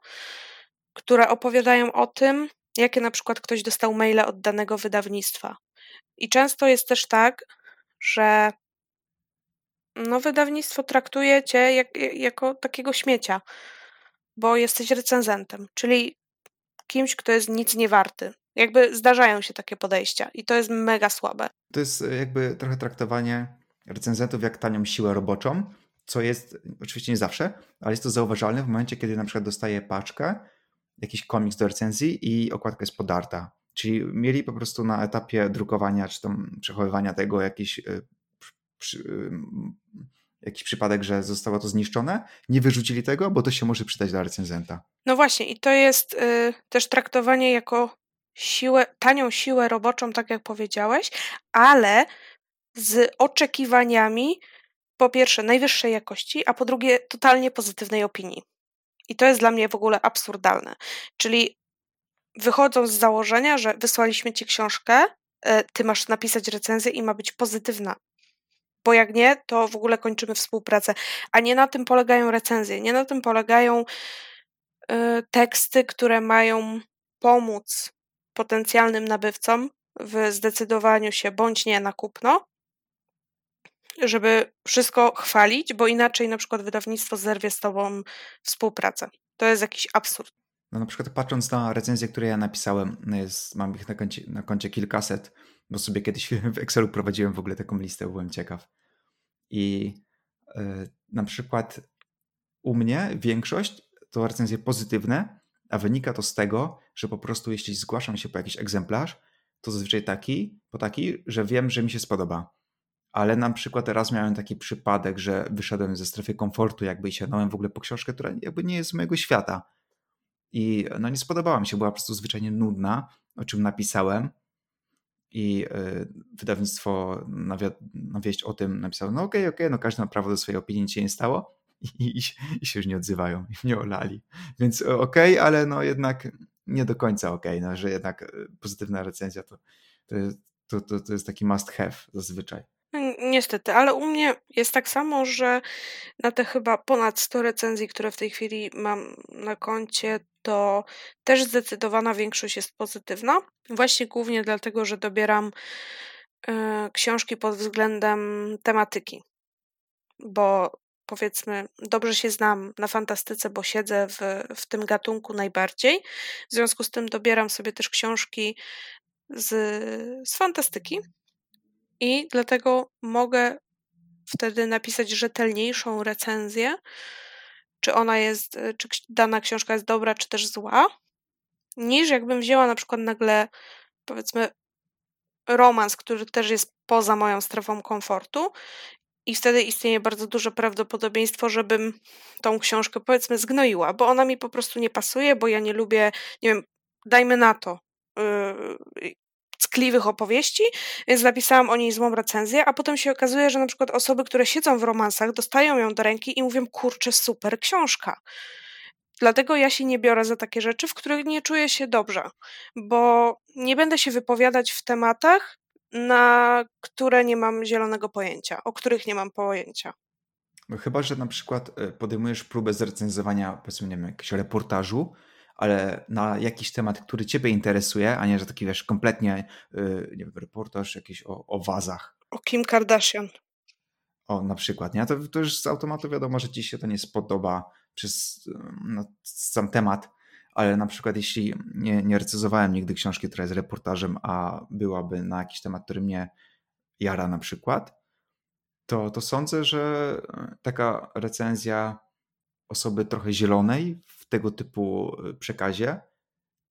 które opowiadają o tym, jakie na przykład ktoś dostał maile od danego wydawnictwa. I często jest też tak, że no wydawnictwo traktuje cię jak, jako takiego śmiecia, bo jesteś recenzentem, czyli kimś, kto jest nic nie warty. Jakby zdarzają się takie podejścia i to jest mega słabe. To jest jakby trochę traktowanie recenzentów jak tanią siłę roboczą, co jest oczywiście nie zawsze, ale jest to zauważalne w momencie, kiedy na przykład dostaje paczkę, jakiś komiks do recenzji i okładka jest podarta. Czyli mieli po prostu na etapie drukowania czy tam przechowywania tego jakiś, przy, jakiś przypadek, że zostało to zniszczone, nie wyrzucili tego, bo to się może przydać dla recenzenta. No właśnie i to jest y, też traktowanie jako siłę, tanią siłę roboczą, tak jak powiedziałeś, ale z oczekiwaniami po pierwsze najwyższej jakości, a po drugie totalnie pozytywnej opinii. I to jest dla mnie w ogóle absurdalne. Czyli wychodzą z założenia, że wysłaliśmy ci książkę, ty masz napisać recenzję i ma być pozytywna. Bo jak nie, to w ogóle kończymy współpracę. A nie na tym polegają recenzje, nie na tym polegają y, teksty, które mają pomóc potencjalnym nabywcom w zdecydowaniu się bądź nie na kupno, żeby wszystko chwalić, bo inaczej na przykład wydawnictwo zerwie z tobą współpracę. To jest jakiś absurd. No na przykład patrząc na recenzje, które ja napisałem, jest, mam ich na koncie, na koncie kilkaset, bo sobie kiedyś w Excelu prowadziłem w ogóle taką listę, bo byłem ciekaw. I yy, na przykład u mnie większość to recenzje pozytywne, a wynika to z tego, że po prostu jeśli zgłaszam się po jakiś egzemplarz, to zazwyczaj taki, po taki, że wiem, że mi się spodoba. Ale na przykład teraz miałem taki przypadek, że wyszedłem ze strefy komfortu jakby i siadałem w ogóle po książkę, która jakby nie jest z mojego świata. I no nie spodobała mi się, była po prostu zwyczajnie nudna, o czym napisałem. I yy, wydawnictwo na, wi- na wieść o tym napisało, no okej, okay, okej, okay, no każdy ma prawo do swojej opinii, nic się nie stało. I, i, I się już nie odzywają, i mnie olali. Więc okej, okay, ale no jednak nie do końca okej, okay, no, że jednak pozytywna recenzja to, to, to, to, to jest taki must have zazwyczaj. Niestety, ale u mnie jest tak samo, że na te chyba ponad sto recenzji, które w tej chwili mam na koncie, to też zdecydowana większość jest pozytywna. Właśnie głównie dlatego, że dobieram y, książki pod względem tematyki, bo powiedzmy, dobrze się znam na fantastyce, bo siedzę w, w tym gatunku najbardziej. W związku z tym dobieram sobie też książki z, z fantastyki i dlatego mogę wtedy napisać rzetelniejszą recenzję, czy ona jest, czy dana książka jest dobra, czy też zła, niż jakbym wzięła na przykład nagle, powiedzmy, romans, który też jest poza moją strefą komfortu. I wtedy istnieje bardzo duże prawdopodobieństwo, żebym tą książkę, powiedzmy, zgnoiła, bo ona mi po prostu nie pasuje, bo ja nie lubię, nie wiem, dajmy na to, yy, ckliwych opowieści, więc napisałam o niej złą recenzję, a potem się okazuje, że na przykład osoby, które siedzą w romansach, dostają ją do ręki i mówią, kurczę, super książka. Dlatego ja się nie biorę za takie rzeczy, w których nie czuję się dobrze, bo nie będę się wypowiadać w tematach, na które nie mam zielonego pojęcia, o których nie mam pojęcia. No chyba, że na przykład podejmujesz próbę zrecenzowania, powiedzmy, nie wiem, jakiegoś reportażu, ale na jakiś temat, który ciebie interesuje, a nie, że taki, wiesz, kompletnie, nie wiem, reportaż jakiś o, o wazach. O Kim Kardashian. O, na przykład, nie? To, to już z automatu wiadomo, że ci się to nie spodoba przez no, sam temat, ale na przykład jeśli nie, nie recenzowałem nigdy książki, która jest reportażem, a byłaby na jakiś temat, który mnie jara na przykład, to, to sądzę, że taka recenzja osoby trochę zielonej w tego typu przekazie,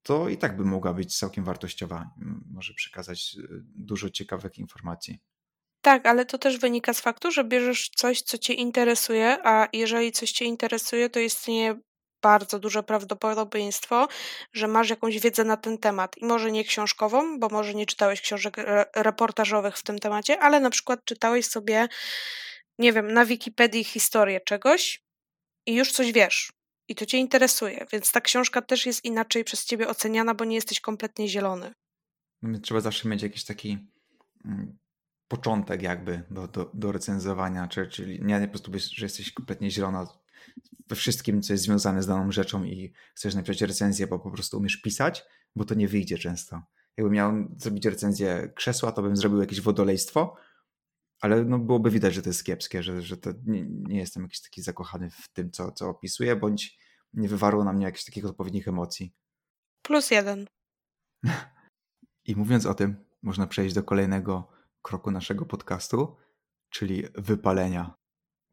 to i tak by mogła być całkiem wartościowa. Może przekazać dużo ciekawych informacji. Tak, ale to też wynika z faktu, że bierzesz coś, co cię interesuje, a jeżeli coś cię interesuje, to istnieje bardzo duże prawdopodobieństwo, że masz jakąś wiedzę na ten temat. I może nie książkową, bo może nie czytałeś książek reportażowych w tym temacie, ale na przykład czytałeś sobie, nie wiem, na Wikipedii historię czegoś i już coś wiesz. I to cię interesuje. Więc ta książka też jest inaczej przez ciebie oceniana, bo nie jesteś kompletnie zielony. Trzeba zawsze mieć jakiś taki początek jakby do, do, do recenzowania, czy, czyli nie, nie po prostu, że jesteś kompletnie zielona we wszystkim, co jest związane z daną rzeczą i chcesz napisać recenzję, bo po prostu umiesz pisać, bo to nie wyjdzie często. Jakbym miał zrobić recenzję krzesła, to bym zrobił jakieś wodolejstwo, ale no byłoby widać, że to jest kiepskie, że, że to nie, nie jestem jakiś taki zakochany w tym, co, co opisuję, bądź nie wywarło na mnie jakichś takich odpowiednich emocji. Plus jeden. I mówiąc o tym, można przejść do kolejnego kroku naszego podcastu, czyli wypalenia.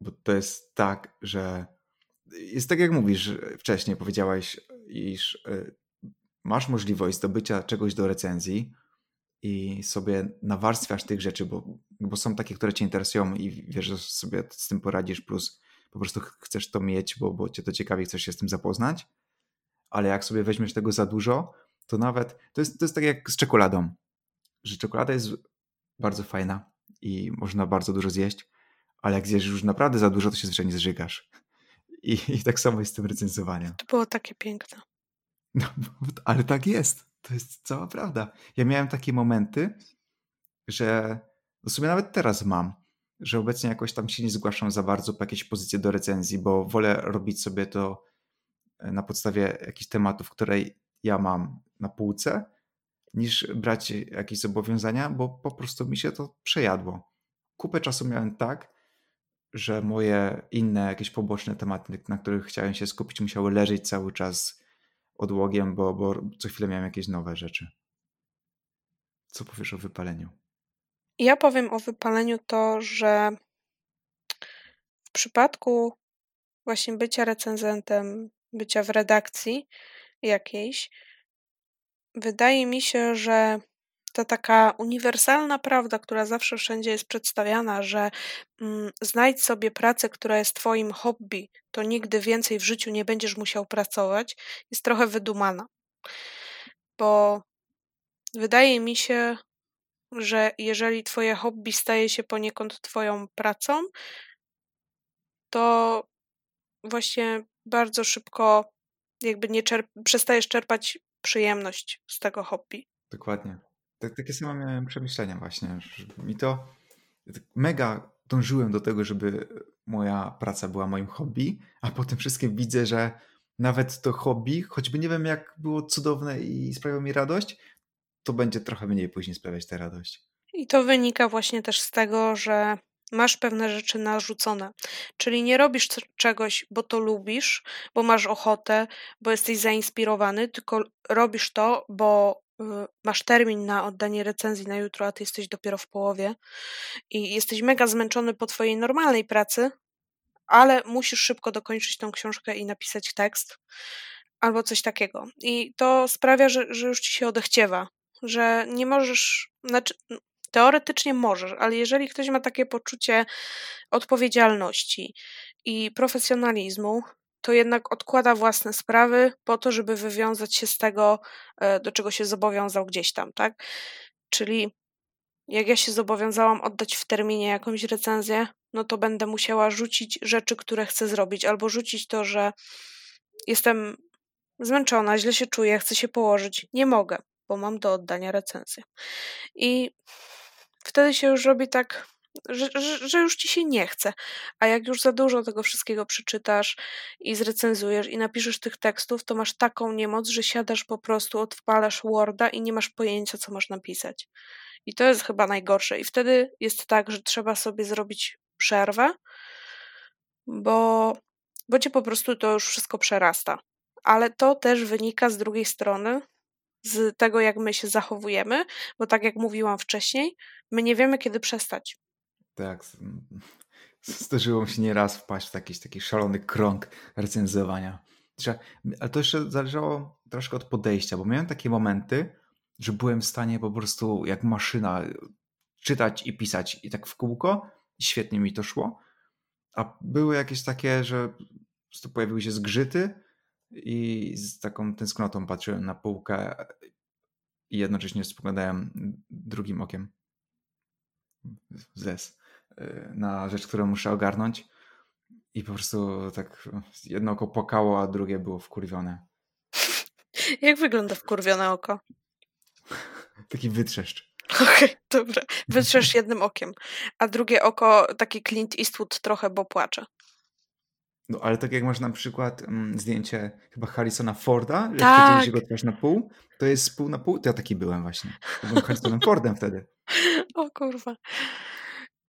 Bo to jest tak, że jest tak jak mówisz wcześniej, powiedziałaś, iż masz możliwość zdobycia czegoś do recenzji i sobie nawarstwiasz tych rzeczy, bo, bo są takie, które cię interesują i wiesz, że sobie z tym poradzisz, plus po prostu chcesz to mieć, bo, bo cię to ciekawi, chcesz się z tym zapoznać, ale jak sobie weźmiesz tego za dużo, to nawet, to jest, to jest tak jak z czekoladą, że czekolada jest bardzo fajna i można bardzo dużo zjeść, ale jak zjesz już naprawdę za dużo, to się zwyczajnie zżygasz. I, i tak samo jest z tym recenzowaniem. To było takie piękne. No, ale tak jest. To jest cała prawda. Ja miałem takie momenty, że w sumie nawet teraz mam, że obecnie jakoś tam się nie zgłaszam za bardzo po jakieś pozycje do recenzji, bo wolę robić sobie to na podstawie jakichś tematów, które ja mam na półce, niż brać jakieś zobowiązania, bo po prostu mi się to przejadło. Kupę czasu miałem tak, że moje inne jakieś poboczne tematy, na których chciałem się skupić, musiały leżeć cały czas odłogiem, bo, bo co chwilę miałem jakieś nowe rzeczy. Co powiesz o wypaleniu? Ja powiem o wypaleniu to, że w przypadku właśnie bycia recenzentem, bycia w redakcji jakiejś, wydaje mi się, że ta taka uniwersalna prawda, która zawsze wszędzie jest przedstawiana, że mm, znajdź sobie pracę, która jest twoim hobby, to nigdy więcej w życiu nie będziesz musiał pracować, jest trochę wydumana. Bo wydaje mi się, że jeżeli twoje hobby staje się poniekąd twoją pracą, to właśnie bardzo szybko jakby nie czerp- przestajesz czerpać przyjemność z tego hobby. Dokładnie. Takie same miałem przemyślenia właśnie. Mi to mega dążyłem do tego, żeby moja praca była moim hobby, a potem wszystkim widzę, że nawet to hobby, choćby nie wiem jak było cudowne i sprawiało mi radość, to będzie trochę mniej później sprawiać tę radość. I to wynika właśnie też z tego, że masz pewne rzeczy narzucone. Czyli nie robisz czegoś, bo to lubisz, bo masz ochotę, bo jesteś zainspirowany, tylko robisz to, bo masz termin na oddanie recenzji na jutro, a ty jesteś dopiero w połowie i jesteś mega zmęczony po twojej normalnej pracy, ale musisz szybko dokończyć tą książkę i napisać tekst albo coś takiego. I to sprawia, że, że już ci się odechciewa, że nie możesz, znaczy teoretycznie możesz, ale jeżeli ktoś ma takie poczucie odpowiedzialności i profesjonalizmu, to jednak odkłada własne sprawy po to, żeby wywiązać się z tego, do czego się zobowiązał gdzieś tam, tak? Czyli jak ja się zobowiązałam oddać w terminie jakąś recenzję, no to będę musiała rzucić rzeczy, które chcę zrobić, albo rzucić to, że jestem zmęczona, źle się czuję, chcę się położyć, nie mogę, bo mam do oddania recenzję. I wtedy się już robi tak, Że, że, że już ci się nie chce. A jak już za dużo tego wszystkiego przeczytasz i zrecenzujesz i napiszesz tych tekstów, to masz taką niemoc, że siadasz po prostu, odpalasz Worda i nie masz pojęcia, co masz napisać. I to jest chyba najgorsze. I wtedy jest tak, że trzeba sobie zrobić przerwę, bo, bo cię po prostu to już wszystko przerasta. Ale to też wynika z drugiej strony, z tego, jak my się zachowujemy, bo tak jak mówiłam wcześniej, my nie wiemy, kiedy przestać. Tak, zdarzyło mi się nieraz wpaść w taki, taki szalony krąg recenzowania. Ale to jeszcze zależało troszkę od podejścia, bo miałem takie momenty, że byłem w stanie po prostu jak maszyna czytać i pisać i tak w kółko, świetnie mi to szło, a były jakieś takie, że po prostu pojawiły się zgrzyty i z taką tęsknotą patrzyłem na półkę i jednocześnie spoglądałem drugim okiem zes na rzecz, którą muszę ogarnąć i po prostu tak jedno oko płakało, a drugie było wkurwione. Jak wygląda wkurwione oko? Taki wytrzeszcz. Okej, okay, dobra. Wytrzeszcz jednym okiem, a drugie oko taki Clint Eastwood trochę, bo płacze. No ale tak jak masz na przykład mm, zdjęcie chyba Harrisona Forda, tak, jak podzielisz go twarz na pół, to jest pół na pół, to ja taki byłem właśnie. Ja byłem Harrisonem Fordem wtedy. O kurwa.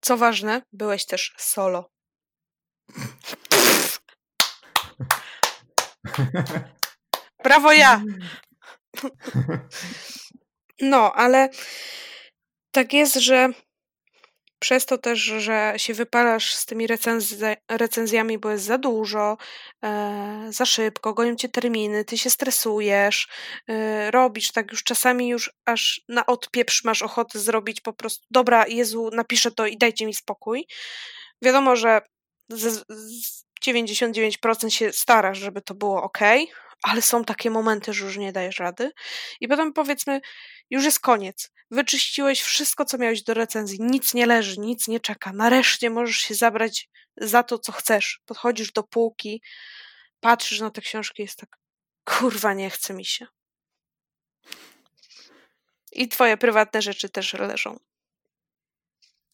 Co ważne, byłeś też solo. Brawo ja! No, ale tak jest, że przez to też, że się wypalasz z tymi recenz- recenzjami, bo jest za dużo, e, za szybko, gonią cię terminy, ty się stresujesz, e, robisz tak już czasami już aż na odpieprz masz ochotę zrobić po prostu, dobra, Jezu, napiszę to i dajcie mi spokój. Wiadomo, że z, z dziewięćdziesiąt dziewięć procent się starasz, żeby to było okej, ale są takie momenty, że już nie dajesz rady i potem powiedzmy, już jest koniec, wyczyściłeś wszystko, co miałeś do recenzji, nic nie leży, nic nie czeka, nareszcie możesz się zabrać za to, co chcesz, podchodzisz do półki, patrzysz na te książki, jest tak, kurwa, nie chce mi się. I twoje prywatne rzeczy też leżą.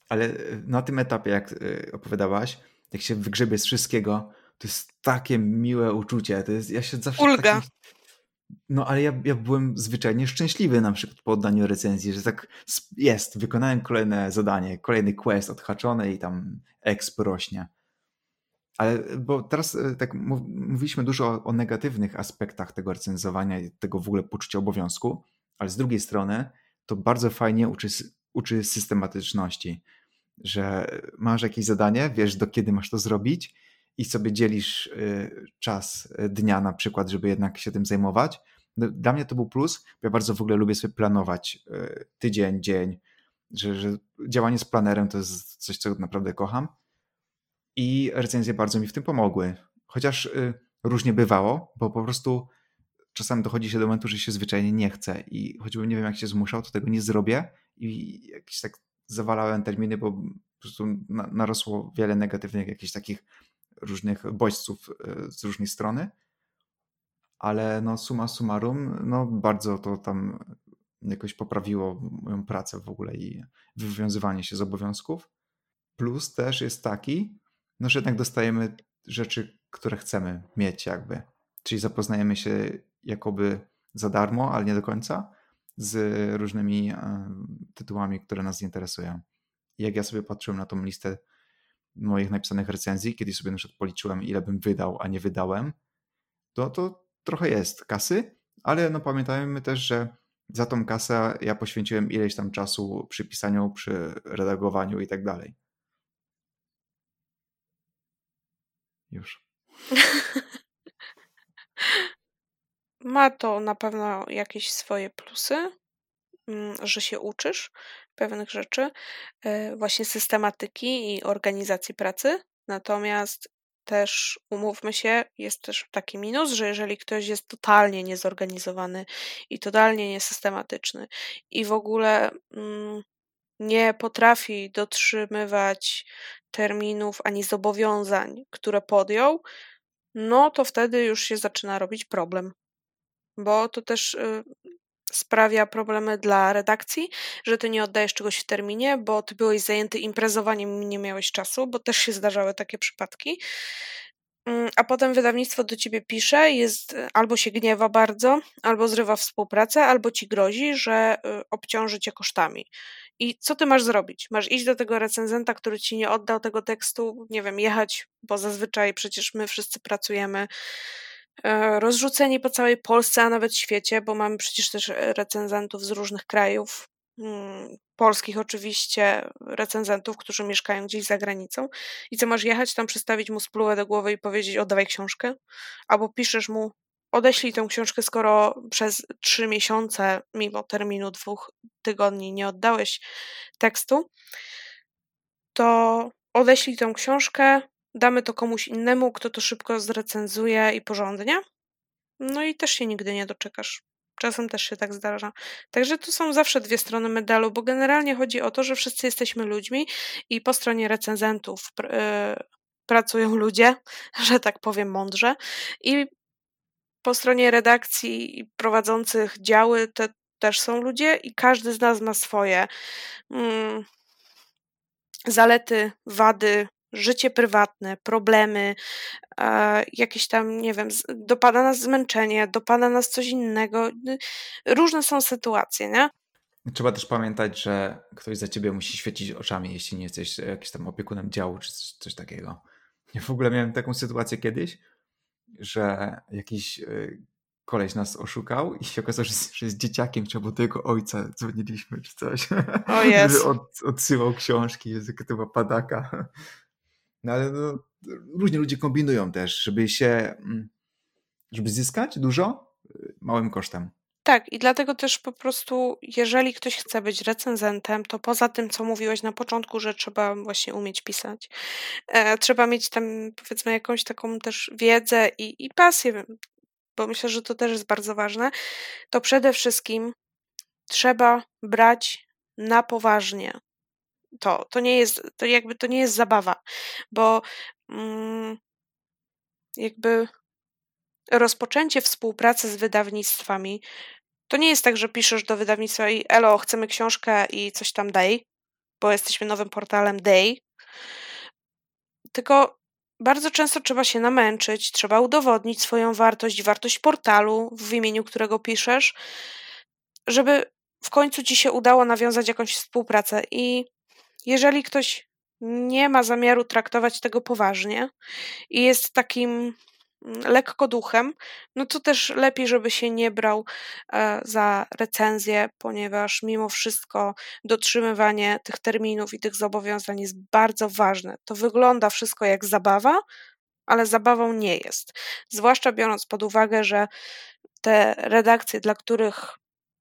Ale na tym etapie, jak opowiadałaś, jak się wygrzebie z wszystkiego, to jest takie miłe uczucie. To jest, ja się zawsze ulga. Taki... No ale ja, ja byłem zwyczajnie szczęśliwy na przykład po oddaniu recenzji, że tak jest, wykonałem kolejne zadanie, kolejny quest odhaczony i tam exp rośnie. Ale bo teraz tak mówiliśmy dużo o, o negatywnych aspektach tego recenzowania i tego w ogóle poczucia obowiązku, ale z drugiej strony to bardzo fajnie uczy, uczy systematyczności, że masz jakieś zadanie, wiesz do kiedy masz to zrobić i sobie dzielisz y, czas dnia na przykład, żeby jednak się tym zajmować. No, dla mnie to był plus, bo ja bardzo w ogóle lubię sobie planować y, tydzień, dzień, że, że działanie z planerem to jest coś, co naprawdę kocham i recenzje bardzo mi w tym pomogły. Chociaż y, różnie bywało, bo po prostu czasami dochodzi się do momentu, że się zwyczajnie nie chce i choćbym nie wiem jak się zmuszał, to tego nie zrobię i jakieś tak zawalałem terminy, bo po prostu na, narosło wiele negatywnych jakichś takich różnych bodźców z różnej strony, ale no summa summarum, no bardzo to tam jakoś poprawiło moją pracę w ogóle i wywiązywanie się z obowiązków. Plus też jest taki, no że jednak dostajemy rzeczy, które chcemy mieć jakby, czyli zapoznajemy się jakoby za darmo, ale nie do końca, z różnymi tytułami, które nas interesują. I jak ja sobie patrzyłem na tą listę moich napisanych recenzji, kiedy sobie na przykład policzyłem, ile bym wydał, a nie wydałem, to, to trochę jest kasy, ale no pamiętajmy też, że za tą kasę ja poświęciłem ileś tam czasu przy pisaniu, przy redagowaniu i tak dalej. Już. Ma to na pewno jakieś swoje plusy, że się uczysz pewnych rzeczy, właśnie systematyki i organizacji pracy. Natomiast też, umówmy się, jest też taki minus, że jeżeli ktoś jest totalnie niezorganizowany i totalnie niesystematyczny i w ogóle nie potrafi dotrzymywać terminów ani zobowiązań, które podjął, no to wtedy już się zaczyna robić problem. Bo to też y, sprawia problemy dla redakcji, że ty nie oddajesz czegoś w terminie, bo ty byłeś zajęty imprezowaniem i nie miałeś czasu, bo też się zdarzały takie przypadki. Y, a potem wydawnictwo do ciebie pisze, jest, albo się gniewa bardzo, albo zrywa współpracę, albo ci grozi, że y, obciąży cię kosztami. I co ty masz zrobić? Masz iść do tego recenzenta, który ci nie oddał tego tekstu, nie wiem, jechać, bo zazwyczaj przecież my wszyscy pracujemy rozrzuceni po całej Polsce, a nawet świecie, bo mamy przecież też recenzentów z różnych krajów, polskich oczywiście, recenzentów, którzy mieszkają gdzieś za granicą. I co, masz jechać tam, przystawić mu spluwę do głowy i powiedzieć, oddawaj książkę? Albo piszesz mu, odeślij tę książkę, skoro przez trzy miesiące, mimo terminu dwóch tygodni nie oddałeś tekstu, to odeślij tę książkę, damy to komuś innemu, kto to szybko zrecenzuje i porządnie. No i też się nigdy nie doczekasz. Czasem też się tak zdarza. Także tu są zawsze dwie strony medalu, bo generalnie chodzi o to, że wszyscy jesteśmy ludźmi i po stronie recenzentów pr- y- pracują ludzie, że tak powiem mądrze, i po stronie redakcji i prowadzących działy te też są ludzie i każdy z nas ma swoje mm, zalety, wady, życie prywatne, problemy, e, jakieś tam, nie wiem, dopada nas zmęczenie, dopada nas coś innego. Różne są sytuacje, nie? Trzeba też pamiętać, że ktoś za ciebie musi świecić oczami, jeśli nie jesteś jakimś tam opiekunem działu czy coś, coś takiego. Ja w ogóle miałem taką sytuację kiedyś, że jakiś koleś nas oszukał i się okazało, że jest, że jest dzieciakiem, czy bo do jego ojca dzwoniliśmy czy coś. O jest. Że od, odsyłał książki, to była padaka. No ale no, różni ludzie kombinują też, żeby się, żeby zyskać dużo małym kosztem. Tak, i dlatego też po prostu, jeżeli ktoś chce być recenzentem, to poza tym, co mówiłeś na początku, że trzeba właśnie umieć pisać, e, trzeba mieć tam powiedzmy jakąś taką też wiedzę i, i pasję bo myślę, że to też jest bardzo ważne, to przede wszystkim trzeba brać na poważnie to. To nie jest, to jakby to nie jest zabawa, bo mm, jakby rozpoczęcie współpracy z wydawnictwami, to nie jest tak, że piszesz do wydawnictwa i elo, chcemy książkę i coś tam daj, bo jesteśmy nowym portalem daj, tylko bardzo często trzeba się namęczyć, trzeba udowodnić swoją wartość, wartość portalu, w imieniu którego piszesz, żeby w końcu ci się udało nawiązać jakąś współpracę. I jeżeli ktoś nie ma zamiaru traktować tego poważnie i jest takim lekko duchem, no to też lepiej, żeby się nie brał e, za recenzję, ponieważ mimo wszystko dotrzymywanie tych terminów i tych zobowiązań jest bardzo ważne. To wygląda wszystko jak zabawa, ale zabawą nie jest. Zwłaszcza biorąc pod uwagę, że te redakcje, dla których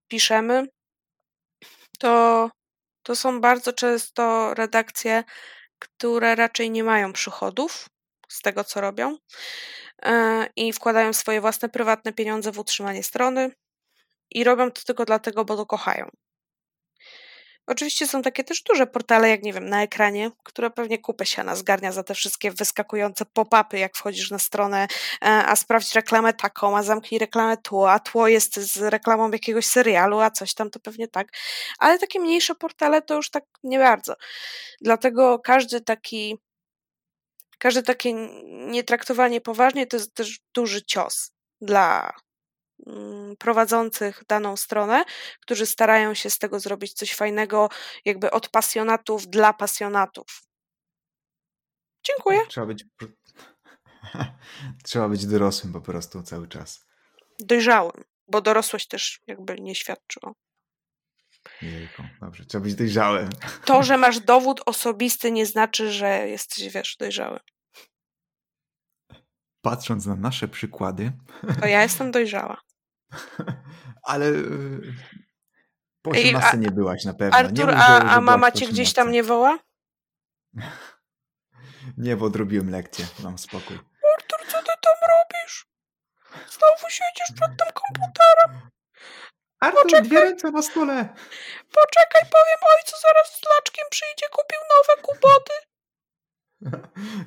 piszemy, to, to są bardzo często redakcje, które raczej nie mają przychodów z tego, co robią, i wkładają swoje własne prywatne pieniądze w utrzymanie strony i robią to tylko dlatego, bo to kochają. Oczywiście są takie też duże portale, jak nie wiem, Na Ekranie, które pewnie kupę siana zgarnia za te wszystkie wyskakujące pop-upy, jak wchodzisz na stronę, a sprawdź reklamę taką, a zamknij reklamę tu, a tło jest z reklamą jakiegoś serialu, a coś tam, to pewnie tak. Ale takie mniejsze portale to już tak nie bardzo. Dlatego każdy taki Każde takie nietraktowanie poważnie to jest też duży cios dla prowadzących daną stronę, którzy starają się z tego zrobić coś fajnego, jakby od pasjonatów dla pasjonatów. Dziękuję. Trzeba być, Trzeba być dorosłym po prostu cały czas. Dojrzałym, bo dorosłość też jakby nie świadczy o... Jejku, dobrze, trzeba być dojrzałym. To, że masz dowód osobisty, nie znaczy, że jesteś, wiesz, dojrzały. Patrząc na nasze przykłady... To ja jestem dojrzała. Ale po osiemnastce nie byłaś na pewno. Artur, nie a, a mama cię gdzieś tam nie woła? Nie, bo odrobiłem lekcję, mam spokój. Artur, co ty tam robisz? Znowu siedzisz przed tym komputerem. Artur, poczekaj, dwie ręce na stole. Poczekaj, powiem ojcu, zaraz z laczkiem przyjdzie, kupił nowe kuboty.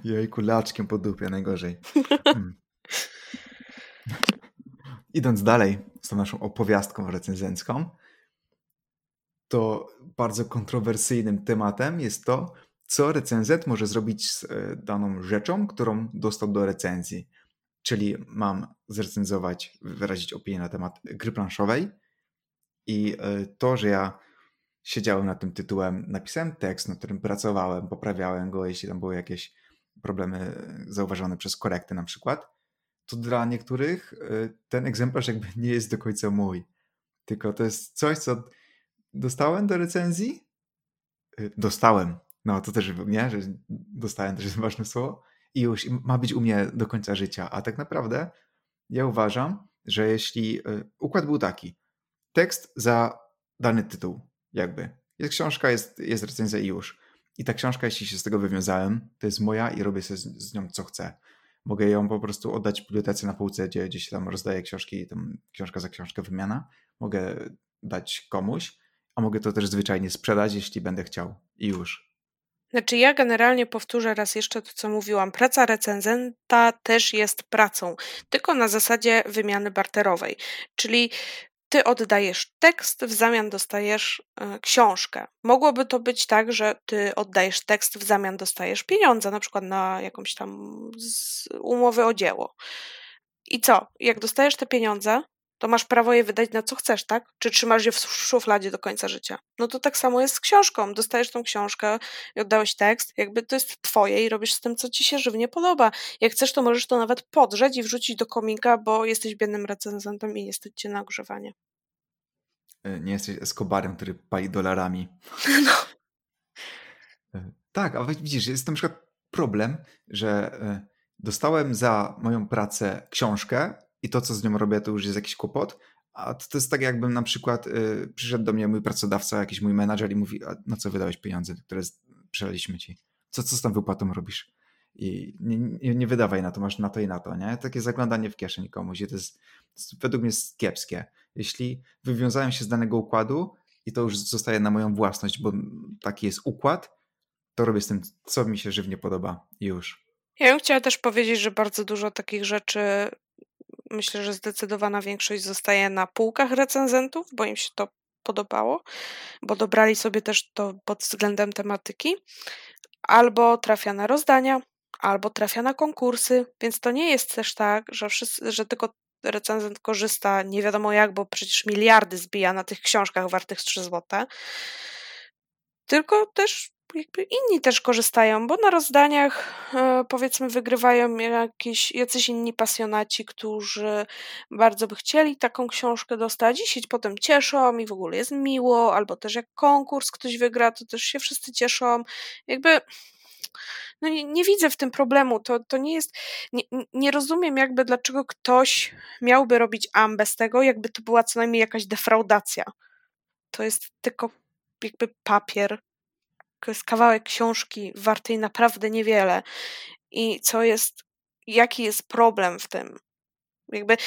Jejku, laczkiem po dupie, najgorzej. Hmm. Idąc dalej z tą naszą opowiastką recenzencką, to bardzo kontrowersyjnym tematem jest to, co recenzent może zrobić z daną rzeczą, którą dostał do recenzji. Czyli mam zrecenzować, wyrazić opinię na temat gry planszowej, i to, że ja siedziałem nad tym tytułem, napisałem tekst, nad którym pracowałem, poprawiałem go, jeśli tam były jakieś problemy zauważone przez korekty na przykład, to dla niektórych ten egzemplarz jakby nie jest do końca mój. Tylko to jest coś, co dostałem do recenzji. Dostałem. No to też nie, że dostałem, to jest ważne słowo. I już ma być u mnie do końca życia. A tak naprawdę ja uważam, że jeśli układ był taki, tekst za dany tytuł, jakby. Jest książka, jest, jest recenzja i już. I ta książka, jeśli się z tego wywiązałem, to jest moja i robię sobie z, z nią co chcę. Mogę ją po prostu oddać bibliotece na półce, gdzie, gdzie się tam rozdaje książki, tam książka za książkę wymiana. Mogę dać komuś, a mogę to też zwyczajnie sprzedać, jeśli będę chciał. I już. Znaczy ja generalnie powtórzę raz jeszcze to, co mówiłam. Praca recenzenta też jest pracą, tylko na zasadzie wymiany barterowej. Czyli ty oddajesz tekst, w zamian dostajesz y, książkę. Mogłoby to być tak, że ty oddajesz tekst, w zamian dostajesz pieniądze, na przykład na jakąś tam z umowę o dzieło. I co? Jak dostajesz te pieniądze, to masz prawo je wydać na co chcesz, tak? Czy trzymasz je w szufladzie do końca życia? No to tak samo jest z książką. Dostajesz tą książkę i oddałeś tekst, jakby to jest twoje i robisz z tym, co ci się żywnie podoba. Jak chcesz, to możesz to nawet podrzeć i wrzucić do kominka, bo jesteś biednym recenzentem i nie stać cię na ogrzewanie. Nie jesteś Escobarem, który pali dolarami. No. Tak, a widzisz, jest to na przykład problem, że dostałem za moją pracę książkę, i to, co z nią robię, to już jest jakiś kłopot. A to, to jest tak, jakbym na przykład y, przyszedł do mnie mój pracodawca, jakiś mój menadżer i mówi, a na co wydałeś pieniądze, które przelaliśmy ci? Co, co z tą wypłatą robisz? i nie, nie, nie wydawaj na to, masz na to i na to, nie? Takie zaglądanie w kieszeń komuś i to jest, według mnie jest kiepskie. Jeśli wywiązałem się z danego układu i to już zostaje na moją własność, bo taki jest układ, to robię z tym, co mi się żywnie podoba i już. Ja bym chciała też powiedzieć, że bardzo dużo takich rzeczy, myślę, że zdecydowana większość zostaje na półkach recenzentów, bo im się to podobało, bo dobrali sobie też to pod względem tematyki, albo trafia na rozdania, albo trafia na konkursy, więc to nie jest też tak, że, wszyscy, że tylko recenzent korzysta nie wiadomo jak, bo przecież miliardy zbija na tych książkach wartych trzy złote, tylko też jakby inni też korzystają, bo na rozdaniach e, powiedzmy wygrywają jakiś, jacyś inni pasjonaci, którzy bardzo by chcieli taką książkę dostać i się potem cieszą i w ogóle jest miło, albo też jak konkurs ktoś wygra, to też się wszyscy cieszą. Jakby no nie, nie widzę w tym problemu, to, to nie jest, nie, nie rozumiem jakby dlaczego ktoś miałby robić ambę z tego, jakby to była co najmniej jakaś defraudacja. To jest tylko jakby papier, jest kawałek książki wartej naprawdę niewiele i co jest, jaki jest problem w tym. Jakby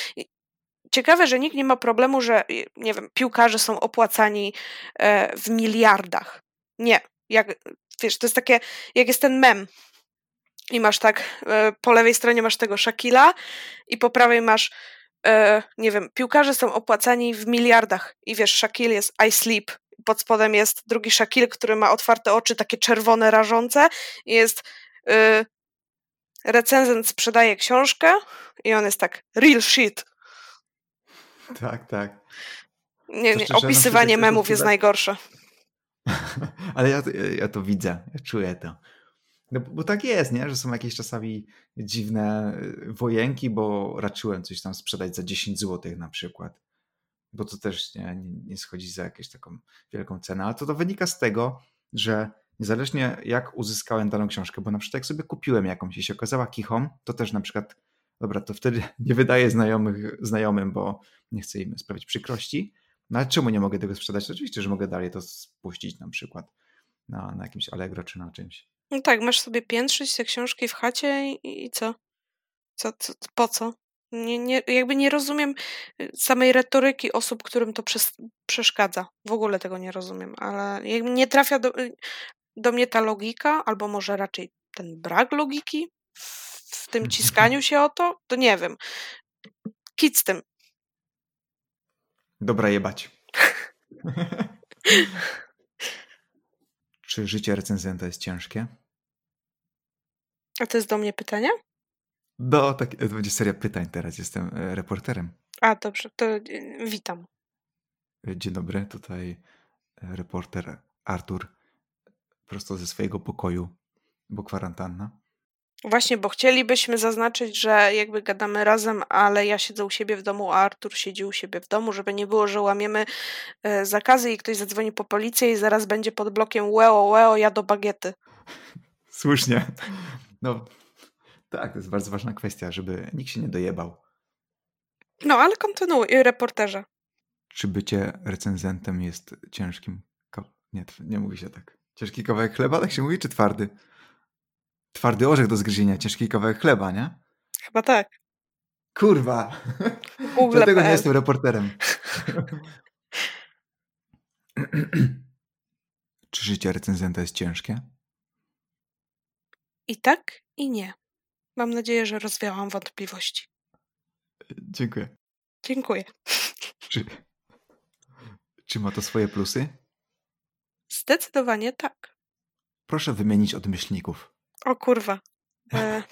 ciekawe, że nikt nie ma problemu, że nie wiem, piłkarze są opłacani e, w miliardach. Nie. Jak, wiesz, to jest takie, jak jest ten mem i masz tak, e, po lewej stronie masz tego Shakila i po prawej masz e, nie wiem, piłkarze są opłacani w miliardach i wiesz, Shakil jest I sleep. Pod spodem jest drugi Shakil, który ma otwarte oczy, takie czerwone, rażące. Jest yy, recenzent sprzedaje książkę i on jest tak, real shit. Tak, tak. Nie, nie, to, opisywanie memów jest najgorsze. Ale ja, ja to widzę, ja czuję to. No, bo tak jest, nie? Że są jakieś czasami dziwne wojenki, bo raczyłem coś tam sprzedać za dziesięć złotych na przykład. Bo to też nie, nie schodzi za jakąś taką wielką cenę, ale to, to wynika z tego, że niezależnie jak uzyskałem daną książkę, bo na przykład jak sobie kupiłem jakąś i się okazała kichą, to też na przykład, dobra, to wtedy nie wydaję znajomych, znajomym, bo nie chcę im sprawić przykrości, no ale czemu nie mogę tego sprzedać? To oczywiście, że mogę dalej to spuścić na przykład na, na jakimś Allegro czy na czymś. No tak, masz sobie piętrzyć te książki w chacie i, i co? co? Co? Po co? Nie, nie, jakby nie rozumiem samej retoryki osób, którym to przes- przeszkadza. W ogóle tego nie rozumiem, ale jakby nie trafia do, do mnie ta logika, albo może raczej ten brak logiki w, w tym ciskaniu się o to, to nie wiem. Kit z tym. Dobra jebać. Czy życie recenzenta jest ciężkie? A to jest do mnie pytanie? No, tak, to będzie seria pytań teraz, jestem reporterem. A, dobrze, to witam. Dzień dobry, tutaj reporter Artur, prosto ze swojego pokoju, bo kwarantanna. Właśnie, bo chcielibyśmy zaznaczyć, że jakby gadamy razem, ale ja siedzę u siebie w domu, a Artur siedzi u siebie w domu, żeby nie było, że łamiemy zakazy i ktoś zadzwoni po policję i zaraz będzie pod blokiem łeo, łeo, ja do bagiety. Słusznie, no... Tak, to jest bardzo ważna kwestia, żeby nikt się nie dojebał. No, ale kontynuuj, reporterze. Czy bycie recenzentem jest ciężkim... Ka- nie, nie mówi się tak. Ciężki kawałek chleba, tak się mówi, czy twardy? Twardy orzech do zgryzienia, ciężki kawałek chleba, nie? Chyba tak. Kurwa! Dlatego nie jestem reporterem. Czy życie recenzenta jest ciężkie? I tak, i nie. Mam nadzieję, że rozwiałam wątpliwości. Dziękuję. Dziękuję. Czy, czy ma to swoje plusy? Zdecydowanie tak. Proszę wymienić odmyślników. O kurwa. E...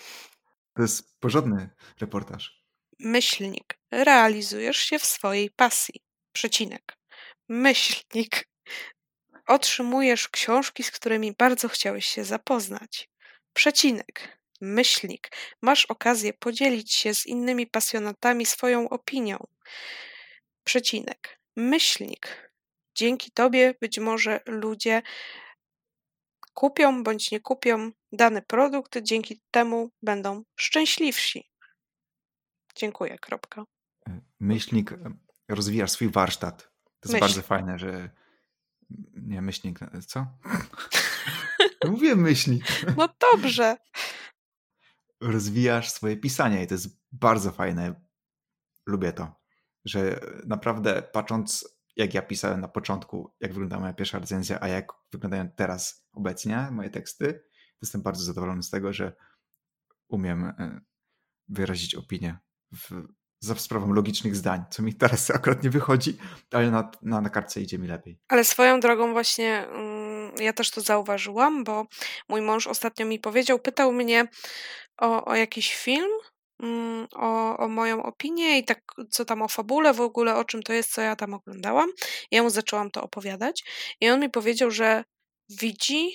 To jest porządny reportaż. Myślnik. Realizujesz się w swojej pasji. Przecinek. Myślnik. Otrzymujesz książki, z którymi bardzo chciałeś się zapoznać. Przecinek. Myślnik. Masz okazję podzielić się z innymi pasjonatami swoją opinią. Przecinek. Myślnik. Dzięki tobie być może ludzie kupią bądź nie kupią dany produkt, dzięki temu będą szczęśliwsi. Dziękuję. Kropka. Myślnik. Rozwijasz swój warsztat. To jest myślnik. Bardzo fajne, że nie, myślnik. Co? Mówię myślnik. No dobrze. rozwijasz swoje pisanie i to jest bardzo fajne. Lubię to, że naprawdę patrząc, jak ja pisałem na początku, jak wyglądała moja pierwsza recenzja, a jak wyglądają teraz obecnie moje teksty, to jestem bardzo zadowolony z tego, że umiem wyrazić opinię w, za sprawą logicznych zdań, co mi teraz akurat nie wychodzi, ale na, na, na kartce idzie mi lepiej. Ale swoją drogą właśnie ja też to zauważyłam, bo mój mąż ostatnio mi powiedział, pytał mnie o, o jakiś film, O, o moją opinię i tak, co tam o fabule w ogóle, o czym to jest, co ja tam oglądałam. Ja mu zaczęłam to opowiadać i on mi powiedział, że widzi,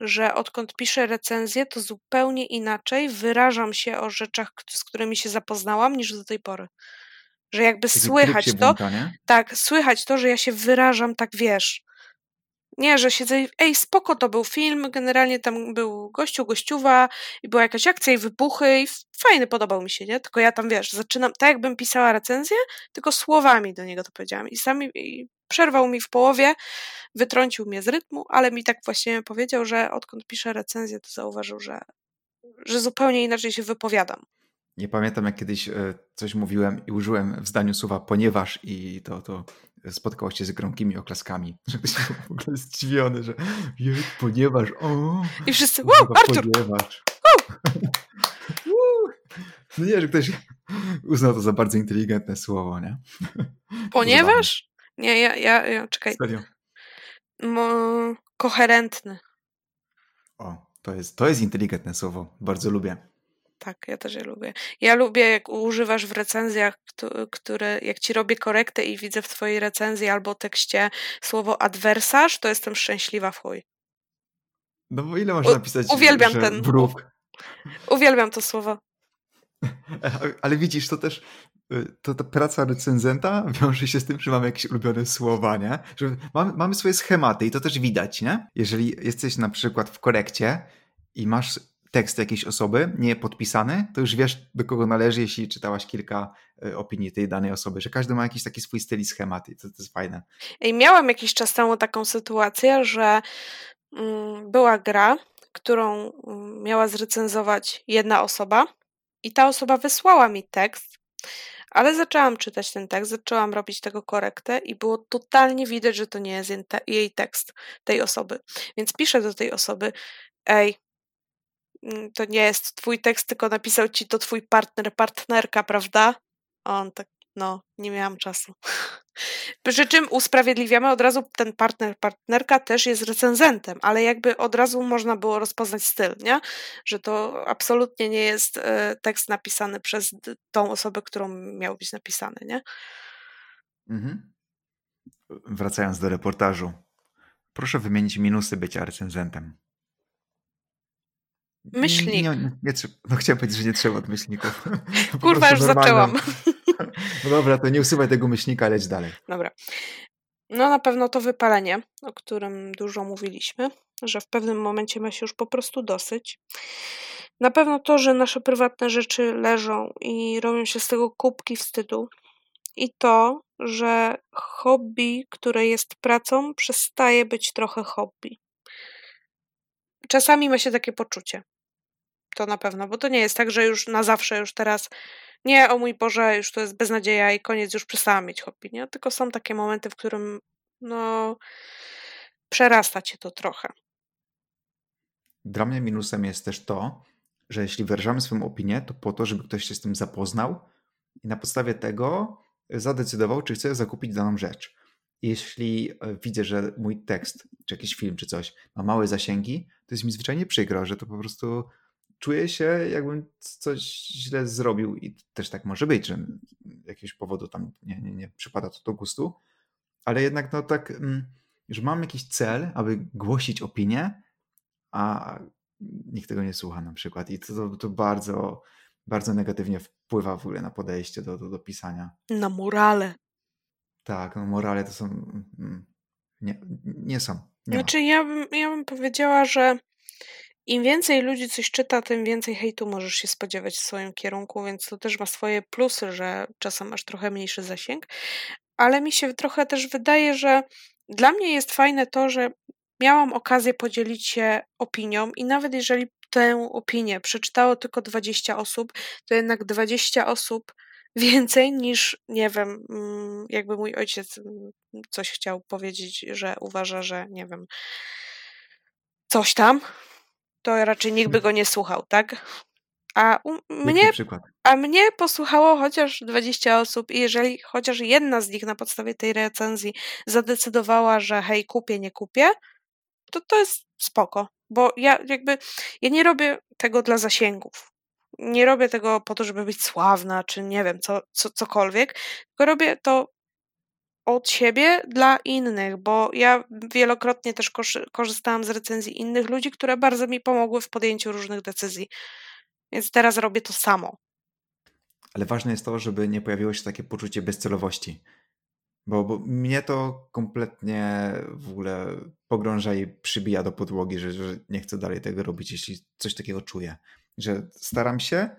że odkąd piszę recenzję, to zupełnie inaczej wyrażam się o rzeczach, z którymi się zapoznałam, niż do tej pory. Że jakby Czyli słychać to, błąka, tak, słychać to, że ja się wyrażam tak, wiesz, nie, że siedzę i ej, spoko, to był film, generalnie tam był gościu, gościuwa i była jakaś akcja i wybuchy i fajny, podobał mi się, nie? Tylko ja tam, wiesz, zaczynam tak, jakbym pisała recenzję, tylko słowami do niego to powiedziałam i sami i przerwał mi w połowie, wytrącił mnie z rytmu, ale mi tak właśnie powiedział, że odkąd piszę recenzję, to zauważył, że, że zupełnie inaczej się wypowiadam. Nie pamiętam, jak kiedyś coś mówiłem i użyłem w zdaniu słowa ponieważ i to, to spotkało się z gromkimi oklaskami. Że ktoś był w ogóle zdziwiony, że ponieważ, o... I wszyscy, wow, Artur! Ponieważ. No nie, że ktoś uznał to za bardzo inteligentne słowo, nie? Ponieważ? Nie, ja, ja, ja czekaj. Serio? Mo- koherentny. O, to jest, to jest inteligentne słowo. Bardzo lubię. Tak, ja też je lubię. Ja lubię, jak używasz w recenzjach, które, jak ci robię korektę i widzę w twojej recenzji albo tekście słowo adwersarz, to jestem szczęśliwa w chuj. No bo ile można U, pisać? Uwielbiam że ten. Wróg. Uwielbiam to słowo. Ale widzisz, to też to, ta praca recenzenta wiąże się z tym, że mamy jakieś ulubione słowa, nie? Że mamy, mamy swoje schematy i to też widać, nie? Jeżeli jesteś na przykład w korekcie i masz tekst jakiejś osoby, nie podpisany, to już wiesz, do kogo należy, jeśli czytałaś kilka opinii tej danej osoby, że każdy ma jakiś taki swój styl i schemat i to, to jest fajne. I miałam jakiś czas temu taką sytuację, że mm, była gra, którą miała zrecenzować jedna osoba i ta osoba wysłała mi tekst, ale zaczęłam czytać ten tekst, zaczęłam robić tego korektę i było totalnie widać, że to nie jest jej tekst tej osoby. Więc piszę do tej osoby, ej, to nie jest twój tekst, tylko napisał ci to twój partner, partnerka, prawda? A on tak, no, nie miałam czasu. Przy czym usprawiedliwiamy od razu, ten partner, partnerka też jest recenzentem, ale jakby od razu można było rozpoznać styl, nie? Że to absolutnie nie jest tekst napisany przez tą osobę, którą miał być napisany, nie? Mhm. Wracając do reportażu. Proszę wymienić minusy bycia recenzentem. Myślnik. Nie, nie, nie, no chciałem powiedzieć, że nie trzeba od myślników. Kurwa, już normalne. Zaczęłam. No dobra, to nie usuwaj tego myślnika, leć dalej. Dobra. No na pewno to wypalenie, o którym dużo mówiliśmy, że w pewnym momencie ma się już po prostu dosyć. Na pewno to, że nasze prywatne rzeczy leżą i robią się z tego kubki wstydu. I to, że hobby, które jest pracą, przestaje być trochę hobby. Czasami ma się takie poczucie. To na pewno, bo to nie jest tak, że już na zawsze, już teraz, nie, o mój Boże, już to jest beznadzieja i koniec, już przestałam mieć hobby, nie? Tylko są takie momenty, w którym no przerasta cię to trochę. Dla mnie minusem jest też to, że jeśli wyrażamy swoją opinię, to po to, żeby ktoś się z tym zapoznał i na podstawie tego zadecydował, czy chce zakupić daną rzecz. Jeśli widzę, że mój tekst, czy jakiś film, czy coś ma małe zasięgi, to jest mi zwyczajnie przykro, że to po prostu czuję się, jakbym coś źle zrobił i też tak może być, że z jakiegoś powodu tam nie, nie, nie przypada to do gustu, ale jednak no tak, że mam jakiś cel, aby głosić opinię, a nikt tego nie słucha na przykład i to, to bardzo, bardzo negatywnie wpływa w ogóle na podejście do, do, do pisania. Na morale. Tak, no morale to są... Nie, nie są. Nie znaczy ja bym, ja bym powiedziała, że im więcej ludzi coś czyta, tym więcej hejtu możesz się spodziewać w swoim kierunku, więc to też ma swoje plusy, że czasem masz trochę mniejszy zasięg, ale mi się trochę też wydaje, że dla mnie jest fajne to, że miałam okazję podzielić się opinią i nawet jeżeli tę opinię przeczytało tylko dwadzieścia osób, to jednak dwadzieścia osób więcej niż, nie wiem, jakby mój ojciec coś chciał powiedzieć, że uważa, że, nie wiem, coś tam, to raczej nikt by go nie słuchał, tak? A u mnie, a mnie posłuchało chociaż dwadzieścia osób i jeżeli chociaż jedna z nich na podstawie tej recenzji zadecydowała, że hej, kupię, nie kupię, to to jest spoko, bo ja jakby, ja nie robię tego dla zasięgów. Nie robię tego po to, żeby być sławna, czy nie wiem, co, co, cokolwiek, tylko robię to od siebie dla innych, bo ja wielokrotnie też korzystałam z recenzji innych ludzi, które bardzo mi pomogły w podjęciu różnych decyzji. Więc teraz robię to samo. Ale ważne jest to, żeby nie pojawiło się takie poczucie bezcelowości. Bo, bo mnie to kompletnie w ogóle pogrąża i przybija do podłogi, że, że nie chcę dalej tego robić, jeśli coś takiego czuję. Że staram się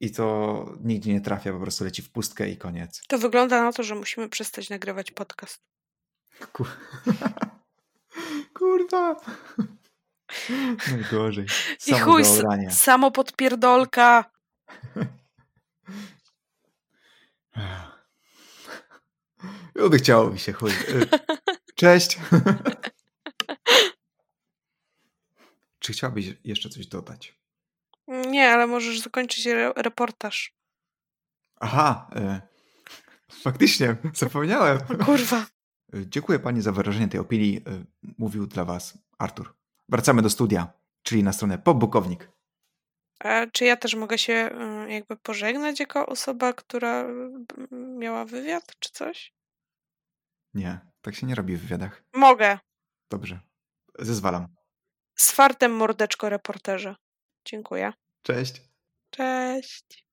i to nigdzie nie trafia, po prostu leci w pustkę i koniec. To wygląda na to, że musimy przestać nagrywać podcast. Kur... Kurwa. Najgorzej. I chuj, samo podpierdolka. Chciało mi się, chuj. Cześć. Czy chciałabyś jeszcze coś dodać? Nie, ale możesz zakończyć re- reportaż. Aha, e, faktycznie, zapomniałem. Kurwa. Dziękuję pani za wyrażenie tej opinii. Mówił dla was Artur. Wracamy do studia, czyli na stronę pobukownik. A czy ja też mogę się jakby pożegnać jako osoba, która miała wywiad czy coś? Nie, tak się nie robi w wywiadach. Mogę. Dobrze, zezwalam. Z fartem, mordeczko reporterze. Dziękuję. Cześć. Cześć.